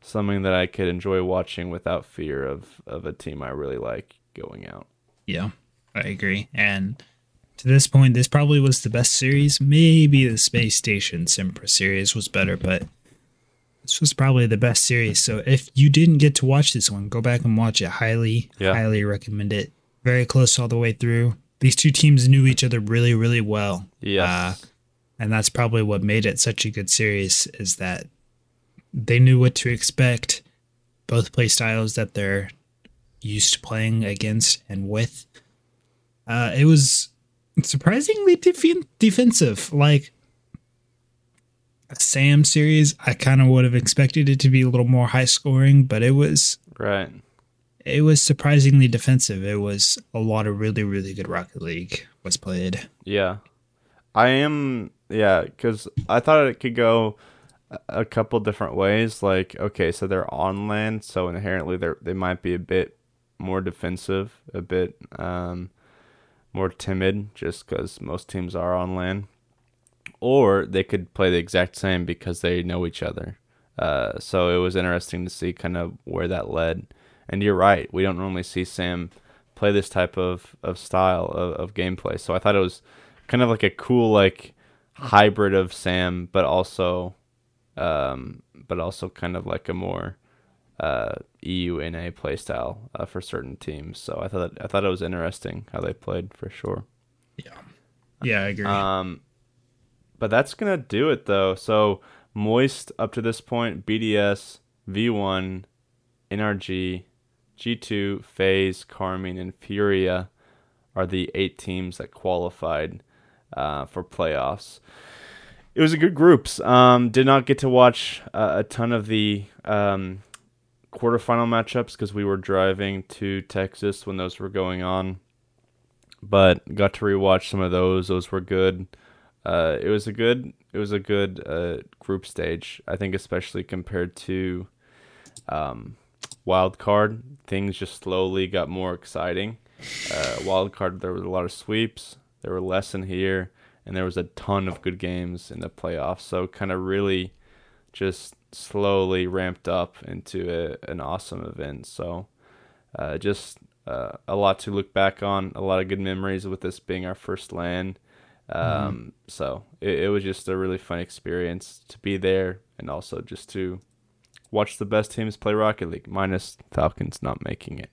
something that I could enjoy watching without fear of, of a team I really like going out. Yeah, I agree. And to this point, this probably was the best series. Maybe the Space Station Simper series was better, but this was probably the best series. So if you didn't get to watch this one, go back and watch it. Highly, yeah. highly recommend it. Very close all the way through. These two teams knew each other really, really well. Yeah. Uh, and that's probably what made it such a good series, is that they knew what to expect, both play styles that they're used to playing against and with. Uh, it was surprisingly def- defensive. Like a SAM series, I kind of would have expected it to be a little more high scoring, but it was. Right. It was surprisingly defensive. It was a lot of really, really good Rocket League was played. Yeah. I am, yeah, because I thought it could go a couple different ways. Like, okay, so they're on land, so inherently they they might be a bit more defensive, a bit um, more timid, just because most teams are on land. or they could play the exact same because they know each other. Uh, so it was interesting to see kind of where that led. And you're right, we don't normally see Sam play this type of, of style of, of gameplay. So I thought it was kind of like a cool like hybrid of Sam, but also um, but also kind of like a more uh, E U N A play style uh, for certain teams. So I thought I thought it was interesting how they played for sure. Yeah, yeah, I agree. Um, but that's gonna do it though. So Moist up to this point, B D S, V one, N R G, G two, FaZe, Karmine, and Furia are the eight teams that qualified uh, for playoffs. It was a good groups. Um, did not get to watch uh, a ton of the um, quarterfinal matchups because we were driving to Texas when those were going on, but got to rewatch some of those. Those were good. Uh, it was a good. It was a good uh, group stage. I think, especially compared to. Um, Wildcard, things just slowly got more exciting. Uh, Wildcard, there was a lot of sweeps. There were less in here, and there was a ton of good games in the playoffs. So kind of really just slowly ramped up into a, an awesome event. So uh, just uh, a lot to look back on, a lot of good memories with this being our first LAN. Um, mm. So it, it was just a really fun experience to be there and also just to watch the best teams play Rocket League, minus Falcons not making it.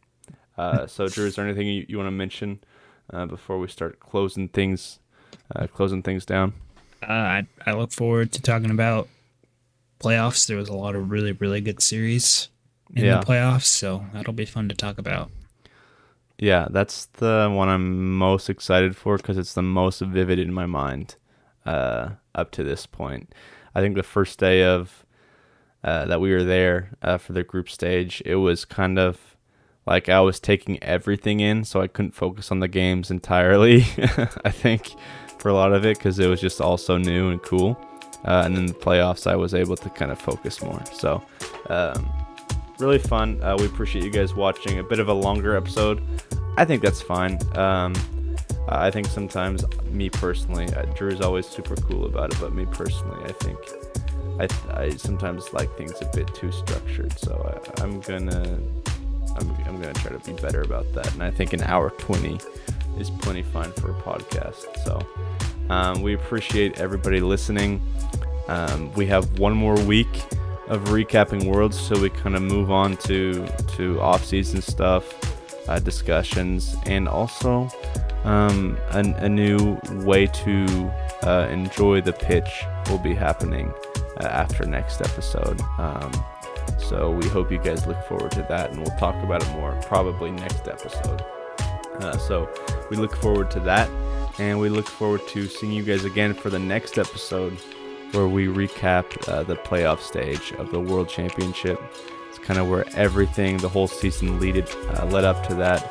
Uh, so, Drew, is there anything you, you want to mention uh, before we start closing things, uh, closing things down? Uh, I I look forward to talking about playoffs. There was a lot of really really good series in yeah. the playoffs, so that'll be fun to talk about. Yeah, that's the one I'm most excited for because it's the most vivid in my mind uh, up to this point. I think the first day of Uh, that we were there uh, for the group stage, it was kind of like I was taking everything in, so I couldn't focus on the games entirely, I think, for a lot of it, because it was just all so new and cool. Uh, and then the playoffs, I was able to kind of focus more. So um, really fun. Uh, we appreciate you guys watching. A bit of a longer episode. I think that's fine. Um, I think sometimes, me personally, uh, Drew's always super cool about it, but me personally, I think... I, I sometimes like things a bit too structured, so I, I'm gonna I'm, I'm gonna try to be better about that. And I think an hour twenty is plenty fine for a podcast. So um, we appreciate everybody listening. Um, we have one more week of recapping Worlds, so we kind of move on to to off-season stuff, uh, discussions, and also um, an, a new way to uh, enjoy the pitch will be happening after next episode. Um, so we hope you guys look forward to that, and we'll talk about it more probably next episode. Uh, so we look forward to that, and we look forward to seeing you guys again for the next episode where we recap uh, the playoff stage of the World Championship. It's kind of where everything, the whole season leaded, uh, led up to that.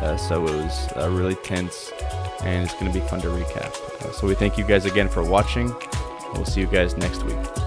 Uh, so it was uh, really tense, and it's going to be fun to recap. Uh, so we thank you guys again for watching. We'll see you guys next week.